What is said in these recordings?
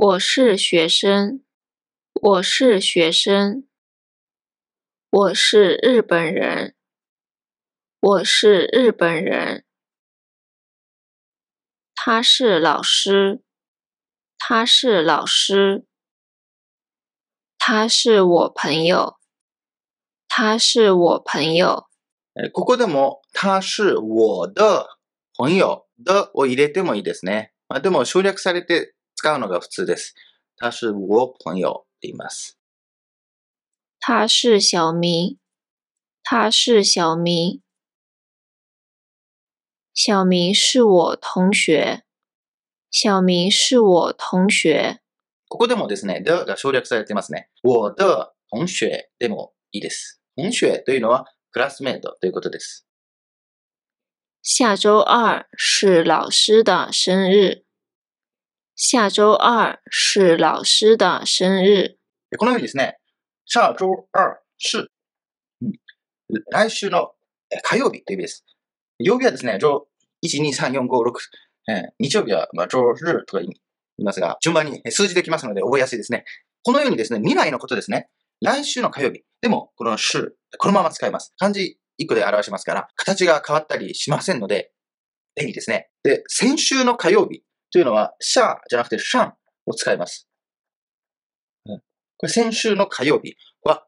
我是学生。我是日本人。他是老师。他是我朋友。ここでも他是我的朋友的を入れてもいいですね。でも省略されて使うのが普通です。他是我朋友って言います。他是小明。小明是我同学。ここでもですね、的が省略されてますね。我的同学でもいいです。同学というのはクラスメートということです。下周二是老师的生日。このようにですね、下周二是、来週の火曜日という意味です。曜日はですね、1、2、3、4、5、6、日曜日は周日とか言いますが、順番に数字できますので覚えやすいですね。このようにですね、未来のことですね、来週の火曜日。でも、この週、このまま使います。漢字1個で表しますから、形が変わったりしませんので、便利ですね。で、先週の火曜日というのは、下じゃなくて上を使います。これ先週の火曜日は、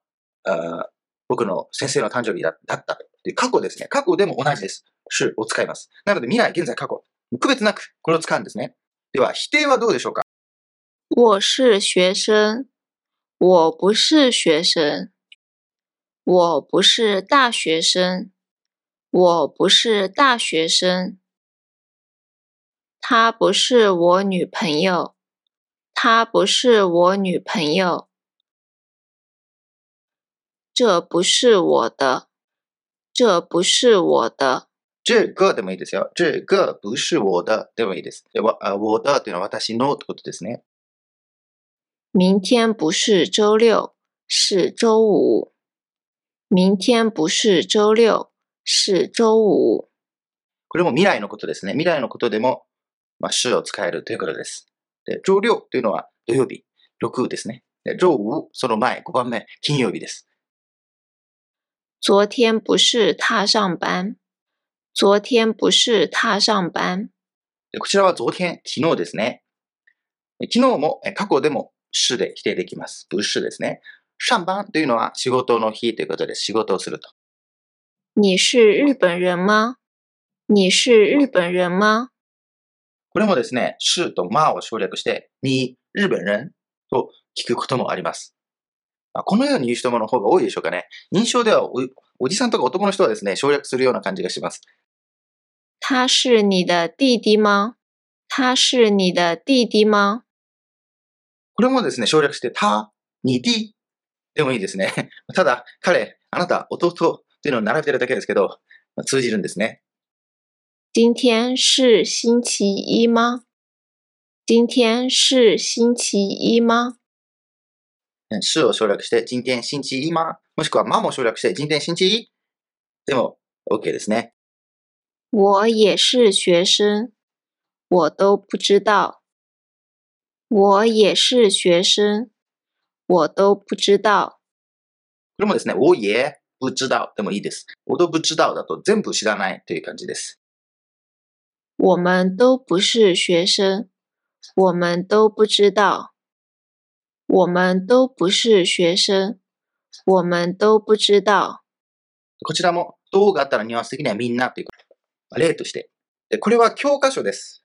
僕の先生の誕生日だったという過去ですね。過去でも同じです。週を使います。なので、未来、現在、過去。区別なく、これを使うんですね。では、否定はどうでしょうか？我不是学生。我不是大学生。她不是我女朋友。这不是我的。这个でもいいですよ。这个不是我的でもいいです。我的というのは私のってことですね。明天不是周六，是周五。これも未来のことですね。未来のことでも、週を使えるということです。で、周六というのは土曜日、6ですね。で、周五、その前、5番目、金曜日です。昨天不是他上班。で、こちらは昨日ですね。昨日も過去でもしで否定できます。不是ですね。上班というのは仕事の日ということで仕事をすると。你是日本人吗？これもですね、是とまを省略して、你日本人と聞くこともあります。このように言う人の方が多いでしょうかね。印象では おじさんとか男の人はですね、省略するような感じがします。他是你的弟弟吗？これもですね、省略して、他、你弟でもいいですね。ただ、彼、あなた、弟というのを並べてるだけですけど、通じるんですね。今天是星期一吗？是を省略して、今天星期一吗？もしくは、まも省略して、今天星期一でも OK ですね。我也是学生，我都不知道。これもですね、我也不知道でもいいです。我都不知道だと全部知らないという感じです。我们都不是学生，我们都不知道。こちらも、どうがあったらニュアンス的にはみんなという例として。これは教科書です。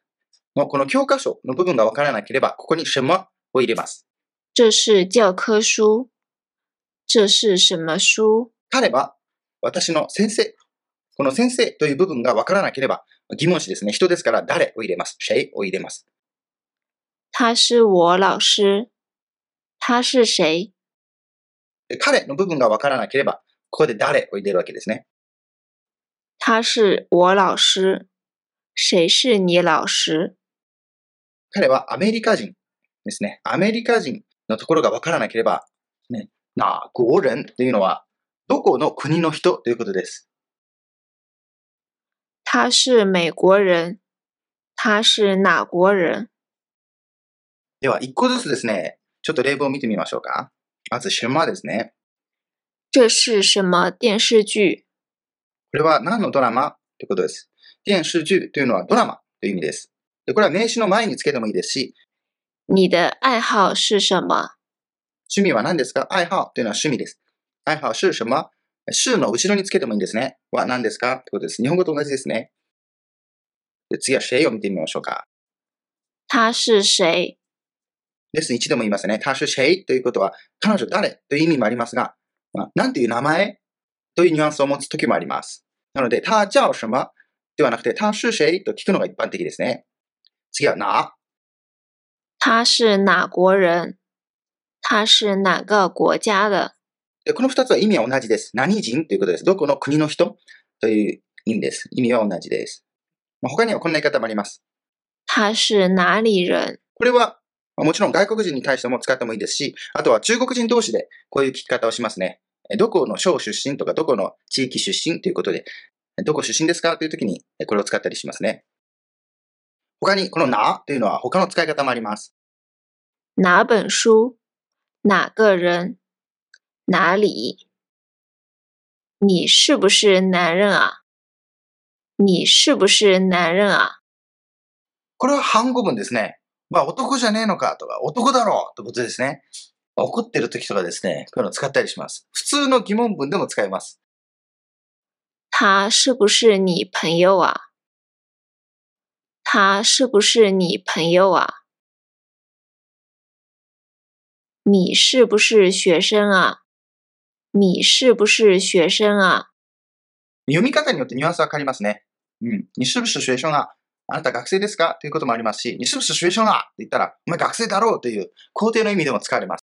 この教科書の部分がわからなければ、ここに什么を入れます。这是什么书？彼は私の先生。この先生という部分がわからなければ、疑問詞ですね。人ですから誰を入れます。谁を入れます。他是我老师。彼の部分がわからなければ、ここで誰を入れるわけですね。他是我老师。谁是你老师？彼はアメリカ人ですね。アメリカ人のところがわからなければ、哪国人というのは、どこの国の人ということです。他是美国人。他是哪国人？では、一個ずつですね、ちょっと例文を見てみましょうか。まず、什么ですね。这是什么電視劇？これは何のドラマということです。電視劇というのはドラマという意味です。で、これは名詞の前につけてもいいですし、你的愛好是什么？趣味は何ですか？愛好というのは趣味です。愛好是什么？是の後ろにつけてもいいんですね。は何ですか？ということです。日本語と同じですね。で、次は誰を見てみましょうか。他是谁？レッスン1でも言いますね。他是谁ということは、彼女誰という意味もありますが、何という名前というニュアンスを持つときもあります。なので、他叫什么ではなくて、他是谁と聞くのが一般的ですね。次は哪。他是哪国人？他是哪个国家的？で、この2つは意味は同じです。何人ということです。どこの国の人という意味です。意味は同じです。他にはこんな言い方もあります。他是哪里人？これはもちろん外国人に対しても使ってもいいですし、あとは中国人同士でこういう聞き方をしますね。どこの省出身とかどこの地域出身ということで、どこ出身ですかというときにこれを使ったりしますね。他にこのなというのは他の使い方もあります。哪本書？哪个人？哪里？你是不是男人啊？你是不是男人啊？これは反語文ですね。男じゃねえのかとか、男だろうということですね。怒ってる時とかですね、こういうのを使ったりします。普通の疑問文でも使えます。他是不是你朋友啊？他是不是你朋友啊？你是不是学生啊？你是不是学生啊？読み方によってニュアンスは変わりますね。うん。你是不是学生啊？あなた学生ですかということもありますし、你是不是学生啊？と言ったら、お前学生だろうという肯定の意味でも使われます。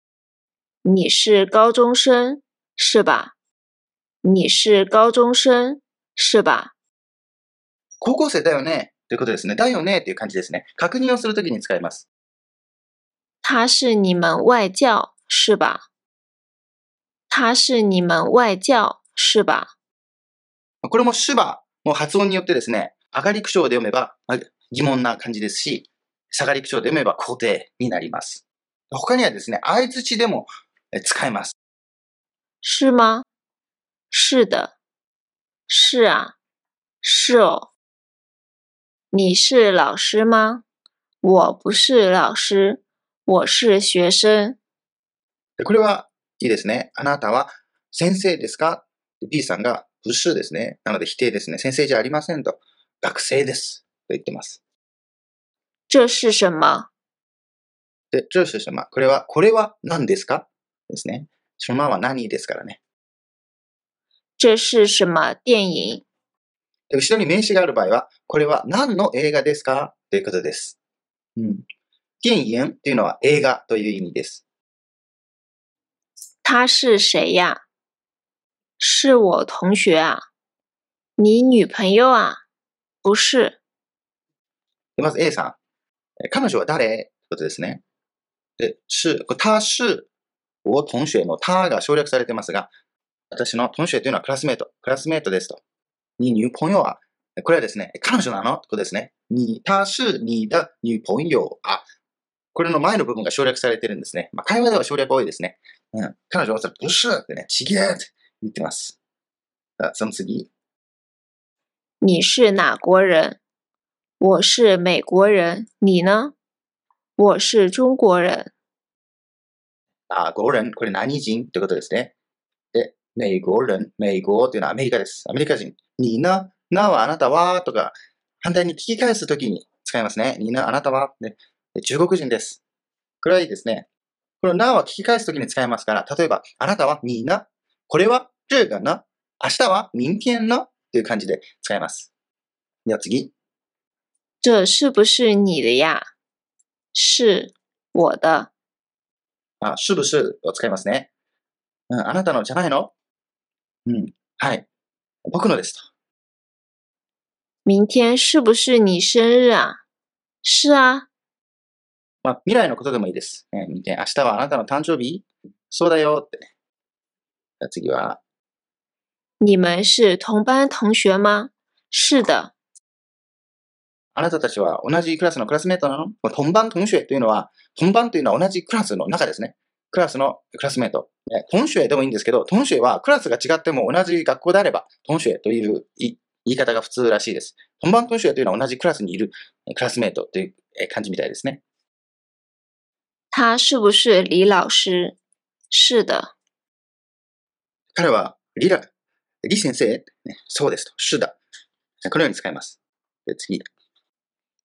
你是高中生是吧？你是高中生是吧？高校生だよねということですね。だよねという感じですね。確認をするときに使います。他是你们外教是吧？他是你们外教是吧？これもしばの発音によってですね、上がり口調で読めば疑問な感じですし、下がり口調で読めば肯定になります。他にはですね、相づちでも使えます。是吗？是的。是啊。是哦。你是老师吗？我不是老师。我是学生。これはいいですね。あなたは先生ですか？ B さんが不是ですね。なので否定ですね。先生じゃありませんと。学生です。と言ってます。这是什么？で、这是什么？これは何ですか？ですね。什么は何ですからね。这是什么电影？で、後ろに名詞がある場合は、これは何の映画ですか？ということです。うん。電影というのは映画という意味です。他是谁呀？是我同学啊。你女朋友啊？不是。まず A さん。彼女は誰ということですね。で、他是我同学の他が省略されてますが、私の同学というのはクラスメートですと。你女朋友啊。これはですね、彼女なのということですね。他是你的女朋友啊。これの前の部分が省略されてるんですね。会話では省略多いですね。うん、彼女は不是ってね、ちげえって言ってます。その次。你是哪国人？我是美国人。你呢？我是中国人。哪国人？これ何人ということですね。で、美国人。美国というのはアメリカです。アメリカ人。你呢？なはあなたはとか、反対に聞き返すときに使いますね。你呢？あなたはね。中国人です。これはいいですね。このなは聞き返すときに使いますから、例えば、あなたは你呢？これは这个呢？明日は明天呢？という感じで使います。では次。这是不是你的呀？是我的。是不是を使いますね。うん、あなたのじゃないの？うん、はい。僕のですと。明天是不是你生日啊？是啊。未来のことでもいいです。明日はあなたの誕生日？そうだよってね。次は。你们是同班同学吗？是的。あなたたちは同じクラスのクラスメートなの？同班同学というのは、同班というのは同じクラスの中ですね。クラスのクラスメート。同学でもいいんですけど、同学はクラスが違っても同じ学校であれば、同学という言い方が普通らしいです。同班同学というのは同じクラスにいるクラスメートという感じみたいですね。他是不是李老师？是的。彼は李先生？そうですと。是的。このように使います。次。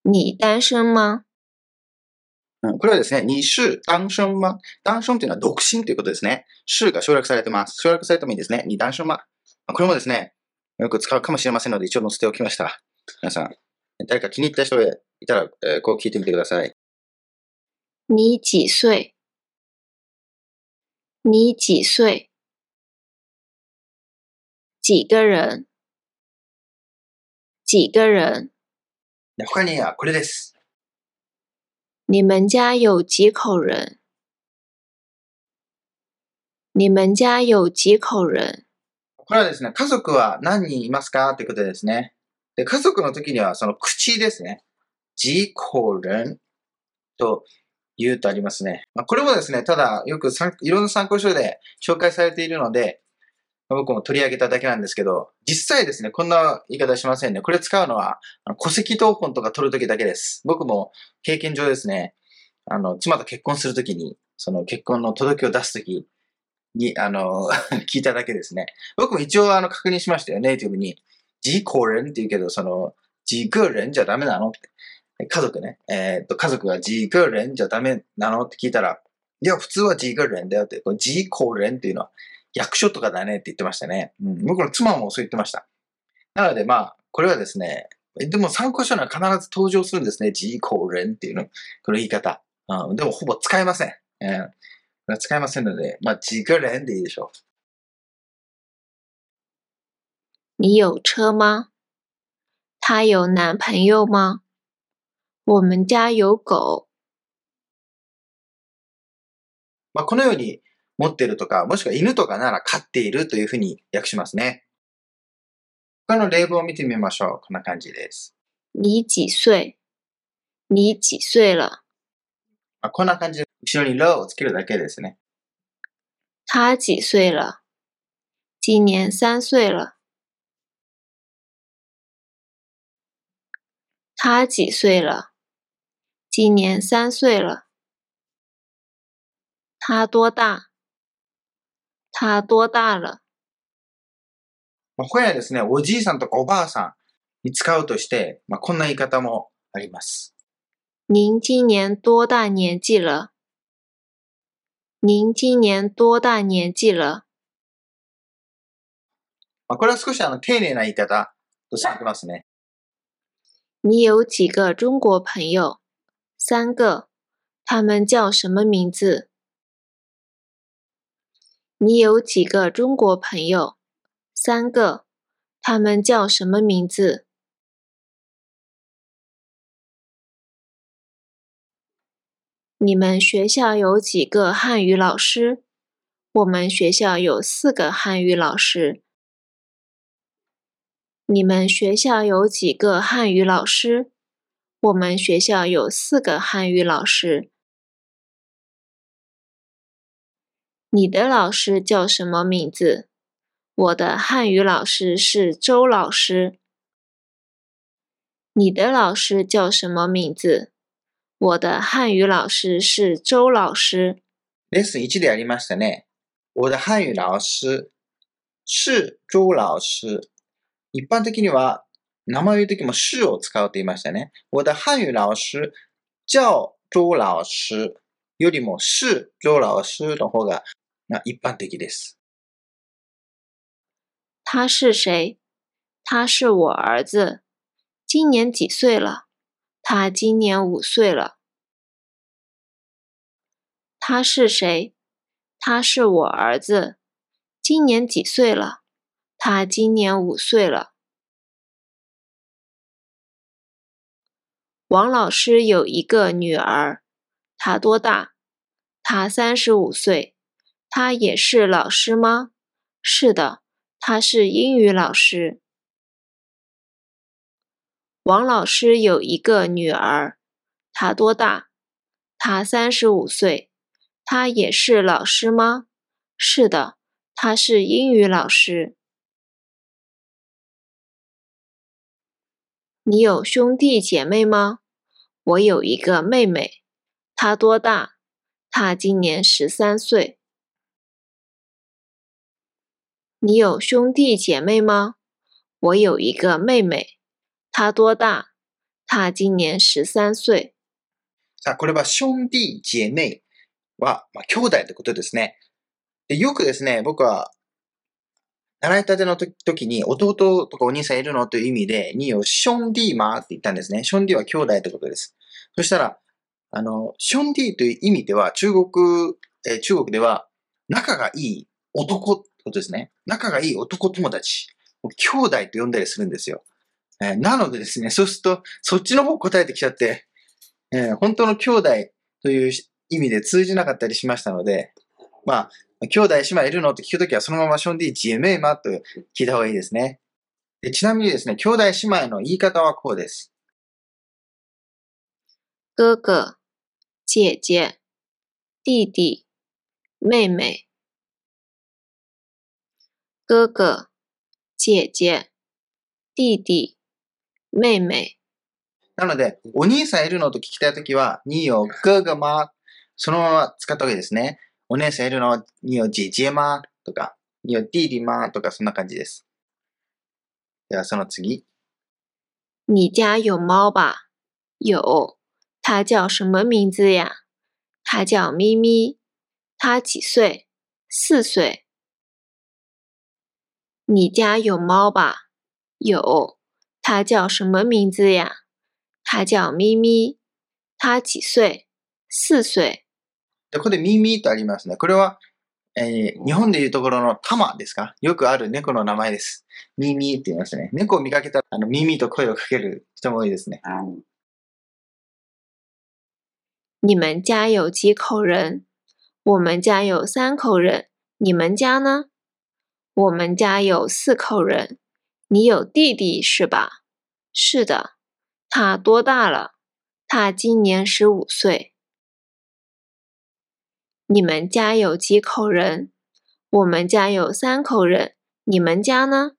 你单身吗？これはですね、你是单身吗？单身というのは独身ということですね。是が省略されてます。省略されてもいいですね。你单身吗？これもですね、よく使うかもしれませんので、一応載せておきました。皆さん、誰か気に入った人がいたら、こう聞いてみてください。你几岁？你几岁？几个人？几个人？他にはこれです。你们家有几口人？你们家有几口人？これはですね、家族は何人いますかということですね。で、家族の時にはその口ですね。几口人と言うとありますね。これもですね、ただよくいろんな参考書で紹介されているので、僕も取り上げただけなんですけど、実際ですね、こんな言い方しませんね。これ使うのは、戸籍謄本とか取るときだけです。僕も経験上ですね、妻と結婚するときに、その結婚の届を出すときに、聞いただけですね。僕も一応確認しましたよ、ネイティブに。自己人って言うけど、自己人じゃダメなのって。家族ね。家族が自己人じゃダメなのって聞いたら、いや、普通は自己人だよって、この自己人っていうのは、役所とかだねって言ってましたね。うん。僕の妻もそう言ってました。なのでこれはですね、でも参考書には必ず登場するんですね。自己人っていうの、この言い方。うん。でもほぼ使えません。使えませんので、自己人でいいでしょう。你有车吗？他有男朋友吗？我们家有狗。このように、持ってるとか、もしくは犬とかなら飼っているというふうに訳しますね。他の例文を見てみましょう。こんな感じです。你几岁？你几岁了？こんな感じで後ろに了をつけるだけですね。他几岁了？今年3岁了。他几岁了？今年3岁了。他多大？他多大了？これはですね、おじいさんとかおばあさんに使うとして、こんな言い方もあります。您今年多大年纪了？您今年多大年纪了？これは少し丁寧な言い方とされてますね。你有几个中国朋友？3个。他们叫什么名字？你有几个中国朋友？3个。他们叫什么名字？你们学校有几个汉语老师？我们学校有4个汉语老师。你们学校有几个汉语老师？我们学校有4个汉语老师。你的老师叫什么名字？我的汉语老师是周老师。你的老师叫什么名字？我的汉语老师是周老师。レッスン1でやりましたね。我的汉语老师是周老師。一般的には名前を言うときも是を使うと言いましたね。我的汉语老师叫周老師よりも是周老師の方が一般的です。他是谁？他是我儿子。今年几岁了？他今年5岁了。他是谁？他是我儿子。今年几岁了？他今年5岁了。王老师有一个女儿。他多大？他35岁。他也是老师吗？是的。他是英语老师。王老师有一个女儿，她多大？她35岁。她也是老师吗？是的，她是英语老师。你有兄弟姐妹吗？我有一个妹妹。她多大？她今年13岁。你有兄弟姐妹吗？我有一个妹妹。她多大？她今年13岁。さあ、これは兄弟姐妹は、兄弟ってことですね。で、よくですね、僕は習いたての時に弟とかお兄さんいるのという意味で、にをションディーマーって言ったんですね。ションディーは兄弟ってことです。そしたら、ションディーという意味では、中国では仲がいい男ってことですね。仲がいい男友達。兄弟と呼んだりするんですよ。なのでですね、そうすると、そっちの方答えてきちゃって、本当の兄弟という意味で通じなかったりしましたので、兄弟姉妹いるのって聞くときは、そのままションディジェメイマと聞いた方がいいですね。で、ちなみにですね、兄弟姉妹の言い方はこうです。哥哥、姐姐、弟弟、妹妹。哥哥、姐姐、弟弟、妹妹。なので、お兄さんいるのと聞きたいときは、你有哥哥吗？そのまま使ったわけですね。お姉さんいるの？你有姐姐吗？とか、你有弟弟吗？とか、そんな感じです。では、その次。你家有猫吧？有。它叫什么名字呀？它叫咪咪。它几岁？4岁。你家有猫吧？有。它叫什么名字呀？他叫咪咪。他几岁？4岁。で、ここでみみとありますね。これは、日本でいうところのタマですか？よくある猫の名前です。みみって言いますね。猫を見かけたら、みみと声をかける人も多いですね。你们家有几口人？我们家有3口人。你们家呢？我们家有4口人。你有弟弟是吧？是的。他多大了？他今年15岁。你们家有几口人？我们家有3口人。你们家呢？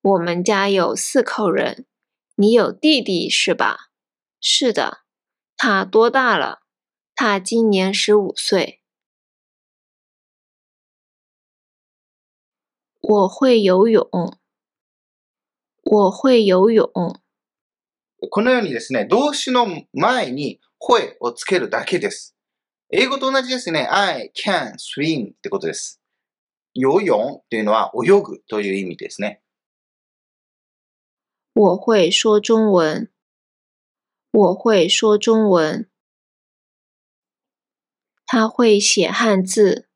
我们家有4口人。你有弟弟是吧？是的。他多大了？他今年15岁。我会游泳。我会游泳。このようにですね、動詞の前に声をつけるだけです。英語と同じですね、I can swim ってことです。游泳というのは泳ぐという意味ですね。我会说中文。我会说中文。他会写汉字。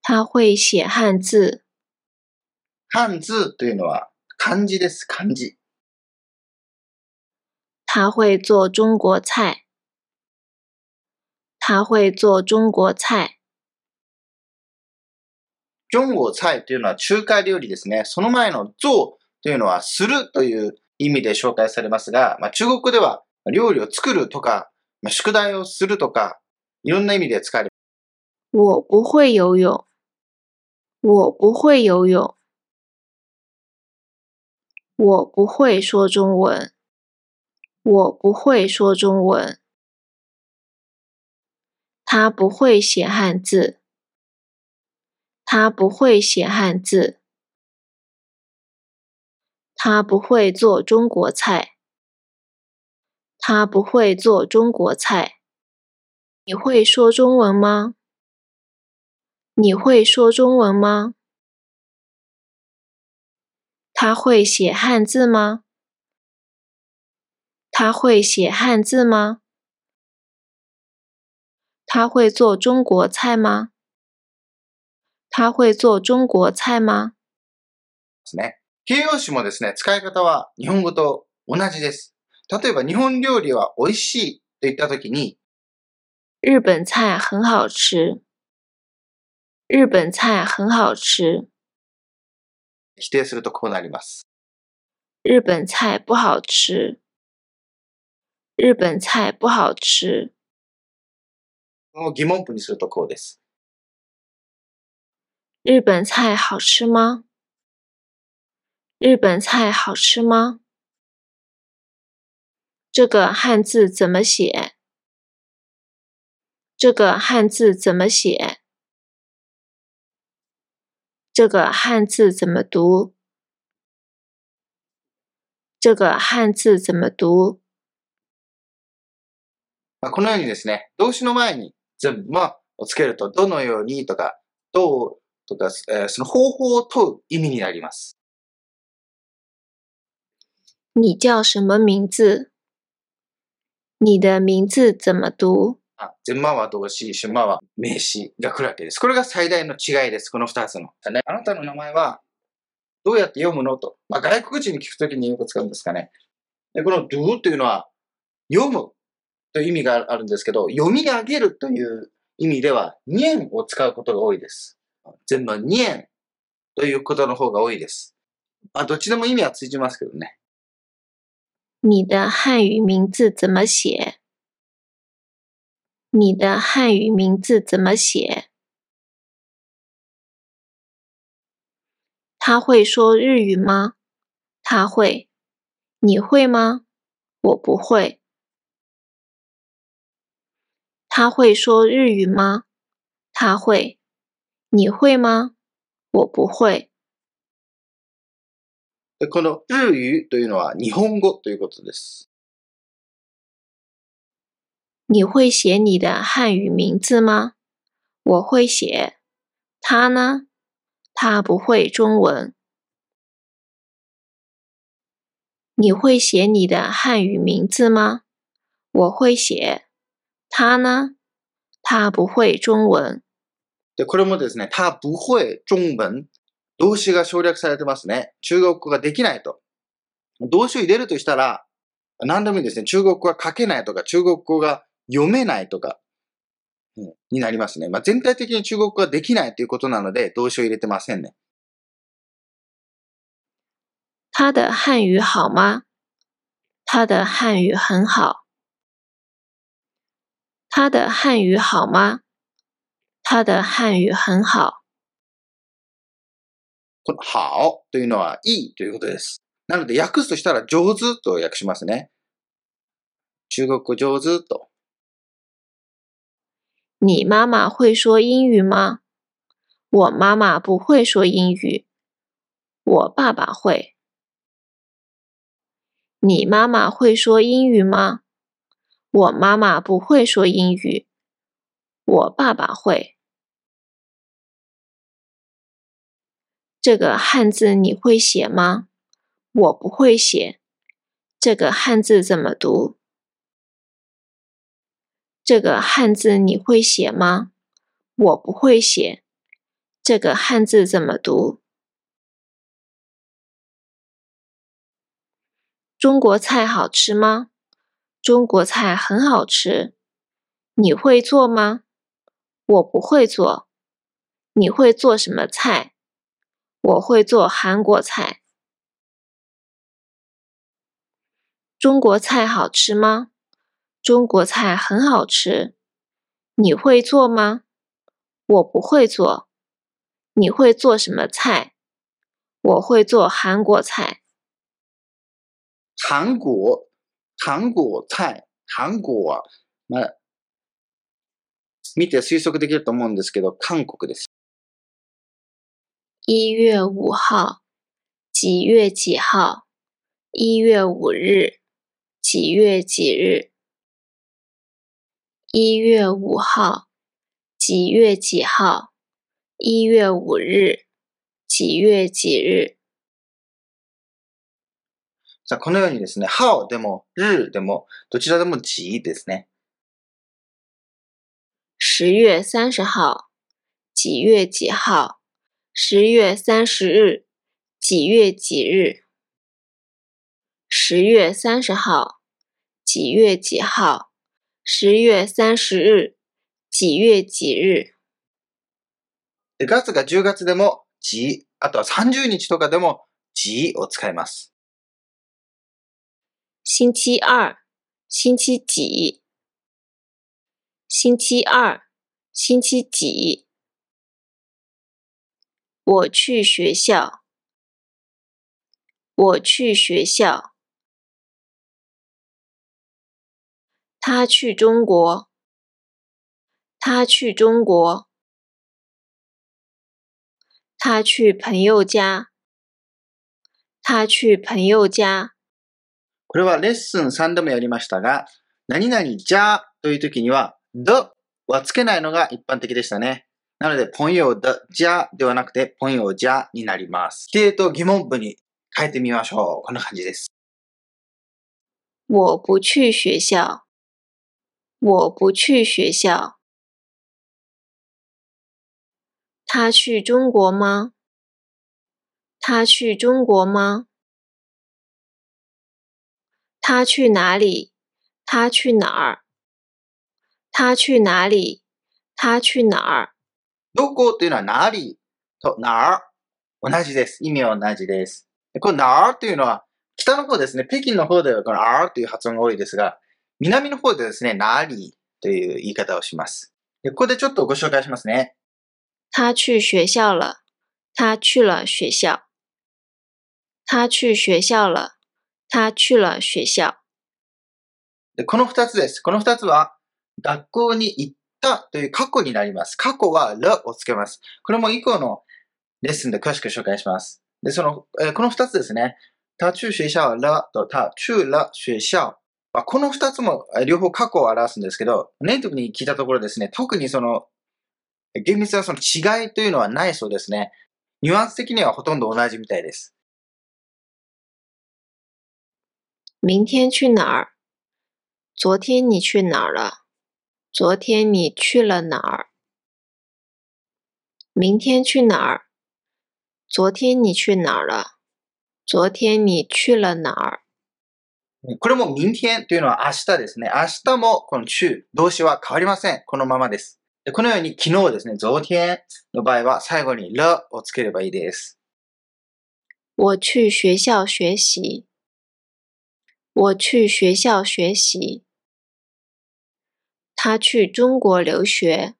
他会写汉字。汉字というのは漢字です、漢字。他会做中国菜。他会做中国菜。中国菜というのは中華料理ですね。その前の做というのはするという意味で紹介されますが、中国では料理を作るとか、宿題をするとか、いろんな意味で使われます。我不会游泳。我不会游泳。我不会说中文。我不会说中文。他不会写汉字。他不会写汉字。他不会做中国菜。他不会做中国菜。你会说中文吗？你会说中文吗？他会写汉字吗？他会写汉字吗？他会做中国菜吗？他会做中国菜吗？ですね。形容詞もですね、使い方は日本語と同じです。例えば日本料理は美味しいと言ったときに、日本菜很好吃。日本菜很好吃。否定するとこうなります。日本菜不好吃。日本菜不好吃。を疑問句にするとこうです。日本菜好吃吗？日本菜好吃吗？这个汉字怎么写？这个汉字怎么写？这个汉字怎么读？这个汉字怎么读？このようにですね、動詞の前に全部をつけると、どのようにとか、どうとか、その方法を問う意味になります。你叫什么名字？你的名字怎么读？全まは動詞、しまは名詞が来るわけです。これが最大の違いです。この2つの。あなたの名前はどうやって読むのと、外国人に聞くときによく使うんですかね。でこの do というのは読むという意味があるんですけど、読み上げるという意味では念を使うことが多いです。全部念ということの方が多いです。どっちでも意味は通じますけどね。你的汉语名字怎么写？你的汉语名字怎么写？他会说日语吗？他会。你会吗？我不会。他会说日语吗？他会。你会吗？我不会。この日语というのは日本語ということです。你会写你的汉语名字吗？我会写。他呢？他不会中文。你会写你的汉语名字吗？我会写。他呢？他不会中文。で、これもですね、他不会中文。動詞が省略されてますね。中国語ができないと。動詞を入れるとしたら、何でもいいですね。中国語が書けないとか、中国語が読めないとか、になりますね。全体的に中国語ができないということなので、動詞を入れてませんね。他的汉语好吗？他的汉语很好。他的汉语好吗？他的汉语很好。この好というのはいいということです。なので訳すとしたら上手と訳しますね。中国語上手と。你妈妈会说英语吗？我妈妈不会说英语。我爸爸会。你妈妈会说英语吗？我妈妈不会说英语。我爸爸会。这个汉字你会写吗？我不会写。这个汉字怎么读？这个汉字你会写吗？我不会写。这个汉字怎么读？中国菜好吃吗？中国菜很好吃。你会做吗？我不会做。你会做什么菜？我会做韩国菜。中国菜好吃吗？中国菜很好吃。你会做吗？我不会做。你会做什么菜？我会做韩国菜。韩国、韓国菜、韓国は、見て推測できると思うんですけど、韓国です。1月5号、几月几号。1月5日、几月几日。1月5号、几月几号。1月5日、几月几日。さあ、このようにですね、号でも日でもどちらでも几ですね。10月30号、几月几号。10月30日、几月几日。10月30号、几月几号。10月30日、几月几日。月が10月でも、じ、あとは30日とかでも、じを使います。星期二、星期几。星期二、星期几。我去学校。我去学校。他去中国。他去中国。他去朋友家。他去朋友家。これはレッスン3でもやりましたが、何々じゃという時には、どはつけないのが一般的でしたね。なので、朋友的じゃではなくて、朋友じゃになります。否定と疑問文に変えてみましょう。こんな感じです。我不去学校。我不去学校。他去中国吗？他去中国吗？他去哪里？他去哪儿？他去哪里？他去哪儿？どこというのは哪里と哪儿同じです。意味は同じです。この哪儿というのは北の方ですね。北京の方ではこの哪儿という発音が多いですが、南の方でですね、哪里という言い方をします。ここでちょっとご紹介しますね。他去学校了。他去了学校。他去学校了。他去了学校。この2つです。この2つは学校に行ったという過去になります。過去は了をつけます。これも以降のレッスンで詳しく紹介します。で、この2つですね。他去学校了と他去了学校。この2つも両方過去を表すんですけど、ネイティブに聞いたところですね、特に厳密な違いというのはないそうですね。ニュアンス的にはほとんど同じみたいです。明天去哪儿？昨天你去哪儿了？昨天你去了哪儿？明天去哪儿？昨天你去哪儿了？昨天你去了哪儿？これも明天というのは明日ですね。明日もこの去、動詞は変わりません。このままです。でこのように昨日ですね、昨天の場合は最後に了をつければいいです。我去学校学习。我去学校学习。他去中国留学。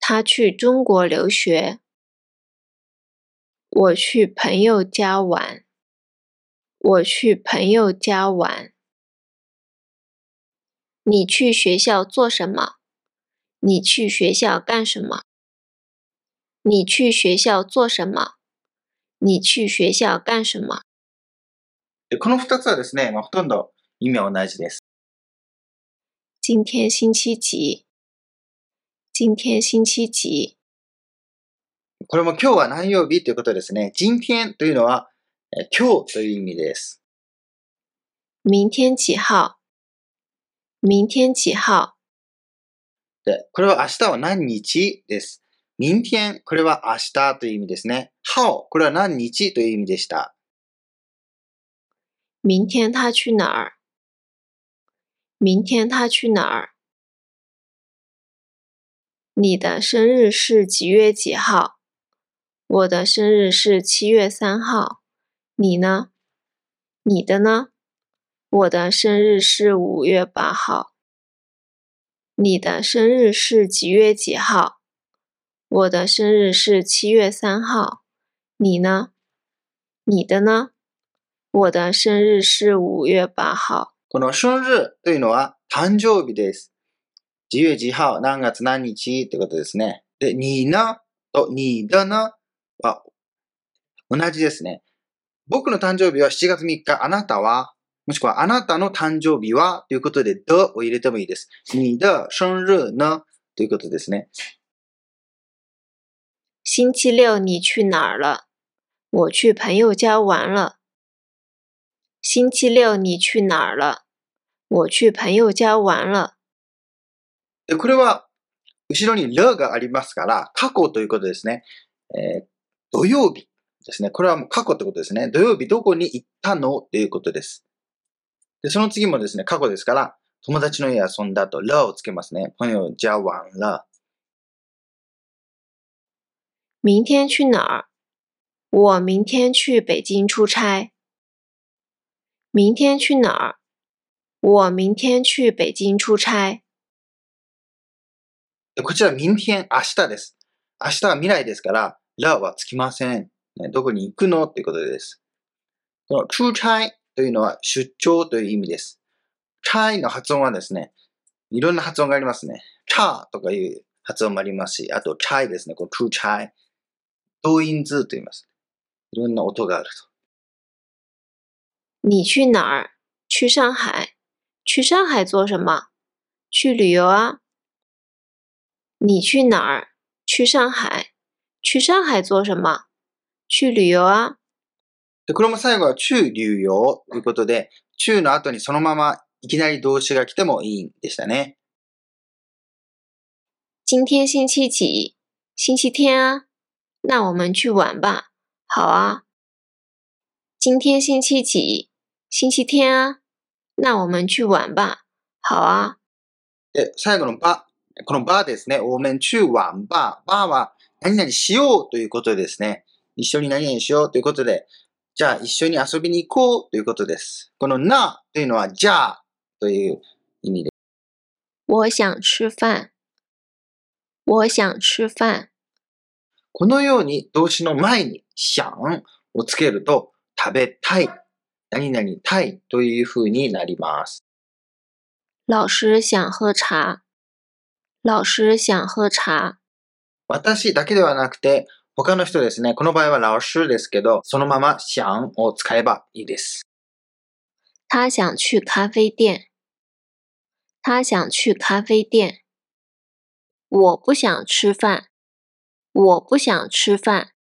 他去中国留学。我去朋友家玩。我去朋友家玩。你去学校做什么？你去学校干什么？你去学校做什么？你去学校干什么？この2つはですね、ほとんど意味は同じです。今天星期几？今天星期几？これも今日は何曜日ということですね。今天というのは今日という意味です。明天几号？明天几号？で、これは明日は何日です。明天、これは明日という意味ですね。号、これは何日という意味でした。明天他去哪儿？明天他去哪儿？你的生日是几月几号？我的生日是7月3号。你呢？你的呢？我的生日是5月8号。你的生日是几月几号？我的生日是7月3号。你呢？你的呢？我的生日是5月8号。この生日というのは誕生日です。几月几号、何月何日ってことですね。で、你呢と你的呢は同じですね。僕の誕生日は7月3日、あなたは、もしくはあなたの誕生日はということで、的を入れてもいいです。你的生日呢ということですね。星期六你去哪儿了？我去朋友家玩了。星期六你去哪儿了？我去朋友家玩了。これは後ろに了がありますから過去ということですね。土曜日ですね。これはもう過去ということですね。土曜日どこに行ったのということです。でその次もですね過去ですから友達の家遊んだと了をつけますね。朋友家玩了。明天去哪儿？我明天去北京出差。明天去哪儿？我明天去北京出差。こちら明天、明日です。明日は未来ですから、らはつきません。どこに行くのということです。この出差というのは出張という意味です。差の発音はですね、いろんな発音がありますね。差とかいう発音もありますし、あと差ですね、こう出差。同音字と言います。いろんな音があると。你去哪儿？去上海。去上海做什么？去旅游啊。你去哪儿？去上海。去上海做什么？去旅游啊。で、これも最後は去旅游ということで、去の後にそのままいきなり動詞が来てもいいんでしたね。今天星期几？星期天啊。那我们去玩吧。好啊。今天星期几？星期天啊。那我们去玩吧。好啊。で、最後のば。このばですね。我们去玩吧。ばは何々しようということですね。一緒に何々しようということで、じゃあ一緒に遊びに行こうということです。このなというのはじゃあという意味です。我想吃饭。我想吃饭。このように動詞の前に想をつけると食べたい、何々たいというふうになります。老师想喝茶。老师想喝茶。私だけではなくて他の人ですね。この場合は老師ですけど、そのまま想を使えばいいです。他想去咖啡店。他想去咖啡店。我不想吃饭。我不想吃饭。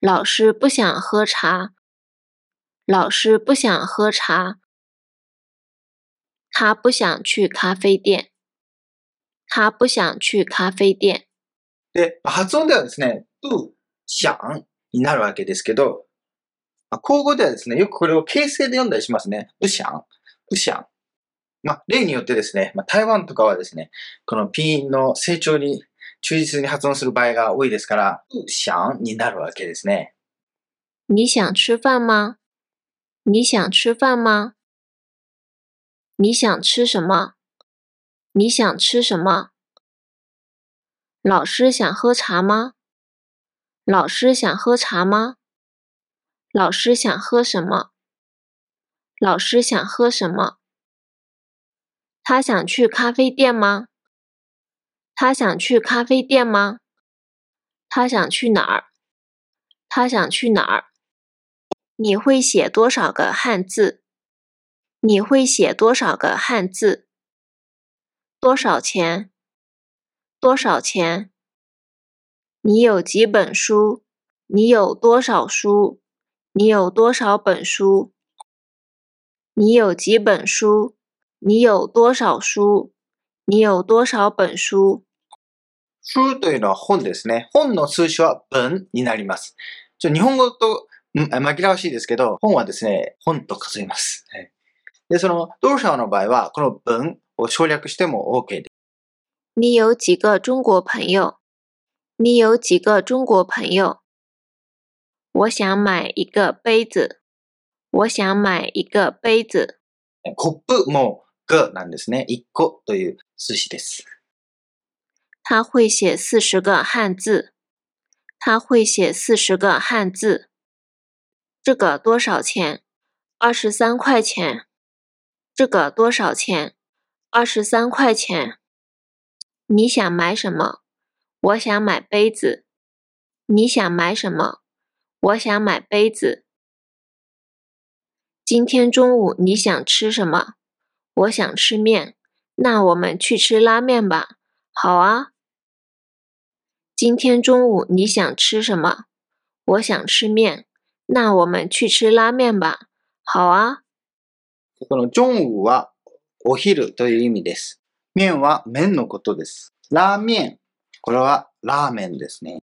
老师不想喝茶。老师不想喝茶。他不想去咖啡店。他不想去咖啡店。で、発音ではですね、不想になるわけですけど、口語ではですね、よくこれを形成で読んだりしますね。不想、不想。例によってですね、台湾とかはですね、このピーンの成長に忠実に発音する場合が多いですから、不想になるわけですね。你想吃饭吗？你想吃饭吗？你想吃什么？你想吃什么？老师想喝茶吗？老师想喝茶吗？老师想喝什么？老师想喝什么？他想去咖啡店吗？他想去咖啡店吗？他想去哪儿？他想去哪儿？你会写多少个汉字？你会写多少个汉字？多少钱？多少钱？你有几本书？你有多少书？你有多少本书？你有几本书？你有多少书？你有多少本书？書というのは本ですね。本の数字は文になります。日本語と紛らわしいですけど、本はですね、本と数えます。で、その多少の場合は、この文を省略しても OK です。你有几个中国朋友？你有几个中国朋友？我想买一个杯子。我想买一个杯子。コップも个なんですね。一個という数字です。他会写40个汉字。他会写40个汉字。这个多少钱？23块钱。这个多少钱？23块钱。你想买什么？我想买杯子。你想买什么？我想买杯子。今天中午你想吃什么？我想吃面，那我们去吃拉面吧。好啊。今天中午你想吃什么？我想吃面，那我们去吃拉面吧。好啊。この中午はお昼という意味です。麺は麺のことです。ラーメン、これはラーメンですね。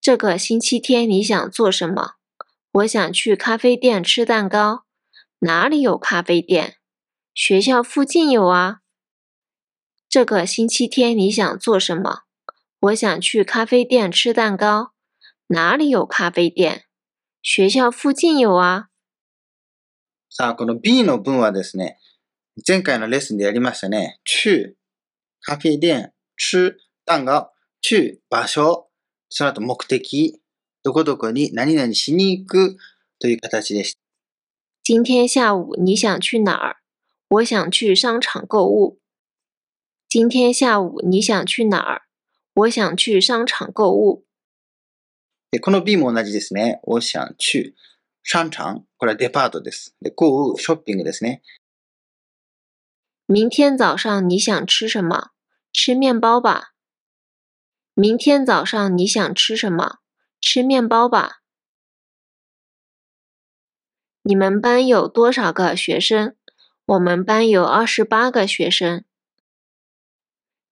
这个星期天你想做什么？我想去咖啡店吃蛋糕。哪里有咖啡店？学校附近有啊。这个星期天你想做什么？我想去咖啡店吃蛋糕。哪里有咖啡店？学校附近有啊。さあ、この B の文はですね、前回のレッスンでやりましたね。去、カフェ店、吃、蛋糕、去、場所、その後目的、どこどこに何々しに行くという形でした。今天下午你想去哪儿？我想去商场购物。今天下午你想去哪儿？我想去商场购物。で、この B も同じですね。我想去。商場。これはデパートです。で、購物、ショッピングですね。明天早上你想吃什么？吃面包吧。明天早上你想吃什么？吃面包吧。你们班有多少个学生？我们班有28个学生。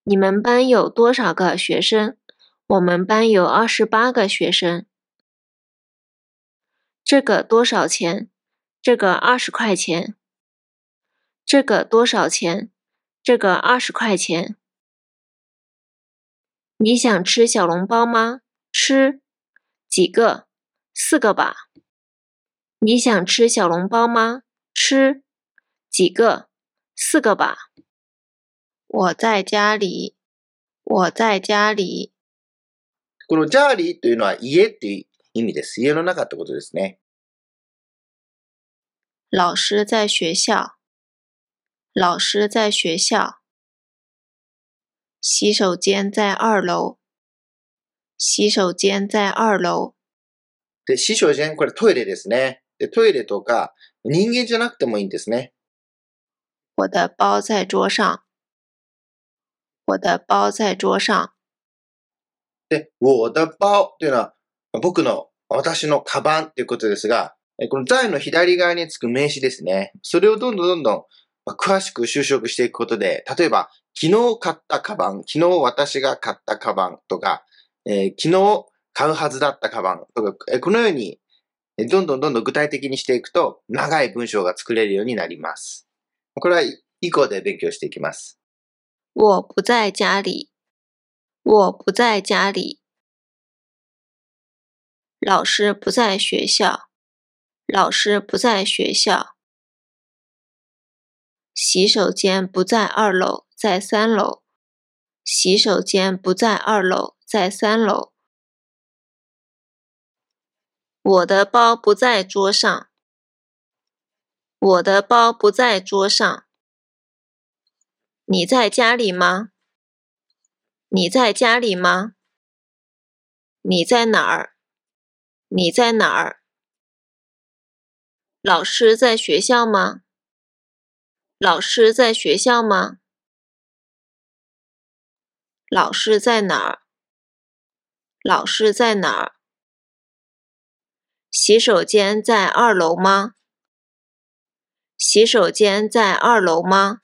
你们班有多少个学生？我们班有28个学生。这个多少钱？这个20块钱。这个多少钱？这个20块钱。你想吃小笼包吗？吃。几个？4个吧。你想吃小笼包吗？吃。几个？4个吧。我在家里。我在家里。この家里というのは家っていう意味です。家の中ってことですね。老师在学校。老师在学校。洗手间在2楼。洗手间在2楼。で、洗手間、これトイレですね。で、トイレとか人間じゃなくてもいいんですね。我的包在桌上。我的包在桌上。で、我的包というのは僕の、私のカバンということですが、この在の左側につく名詞ですね。それをどんどん詳しく修飾していくことで、例えば、昨日買ったカバン、昨日私が買ったカバンとか、昨日買うはずだったカバンとか、このようにどんどん具体的にしていくと長い文章が作れるようになります。これは以降で勉強していきます。我不在家里。我不在家里。老师不在学校。老师不在学校。洗手间不在2楼，在3楼。洗手间不在2楼，在3楼。我的包不在桌上。我的包不在桌上。你在家里吗？你在家里吗？你在哪儿？你在哪儿？老师在学校吗？老师在学校吗？老师在哪儿？老师在哪儿？洗手间在2楼吗？洗手间在2楼吗？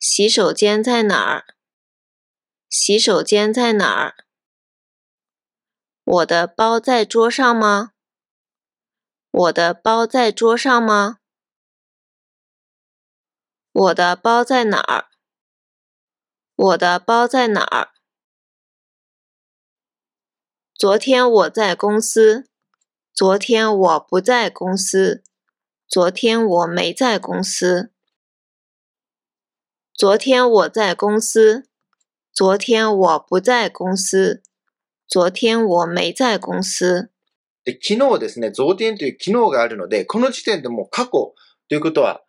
洗手间在哪儿？洗手间在哪儿？我的包在桌上吗？我的包在桌上吗？我的包在哪儿？我的包在哪儿？昨天我在公司。昨天我不在公司。昨天我没在公司。昨天我在公司。昨天我不在公司。昨天我没在公司。で、昨日ですね、昨天という昨日があるので、この時点でもう過去ということは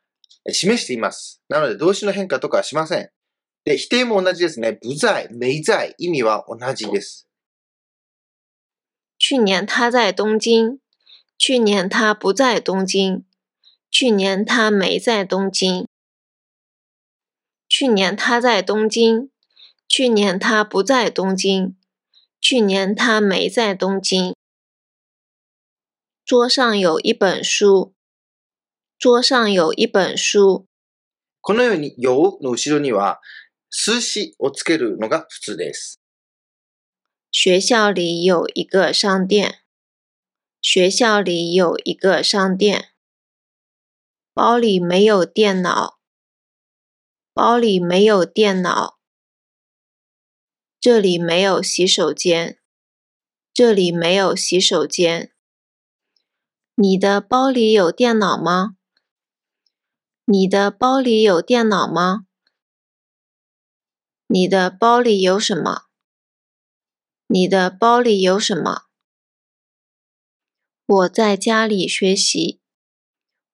示しています。なので動詞の変化とかはしません。で、否定も同じですね。不在、没在、意味は同じです。去年他在东京。去年他不在东京。去年他没在东京。去年他在东京。去年他不在东京。去年他没在东京。桌上有一本书。桌上有一本书。このように有の後ろには数詞をつけるのが普通です。学校里有一个商店。学校里有一个商店。包里没有电脑。包里没有电脑。这里没有洗手间。这里没有洗手间。你的包里有电脑吗？你的包里有电脑吗？你的包里有什么？你的包里有什么？我在家里学习。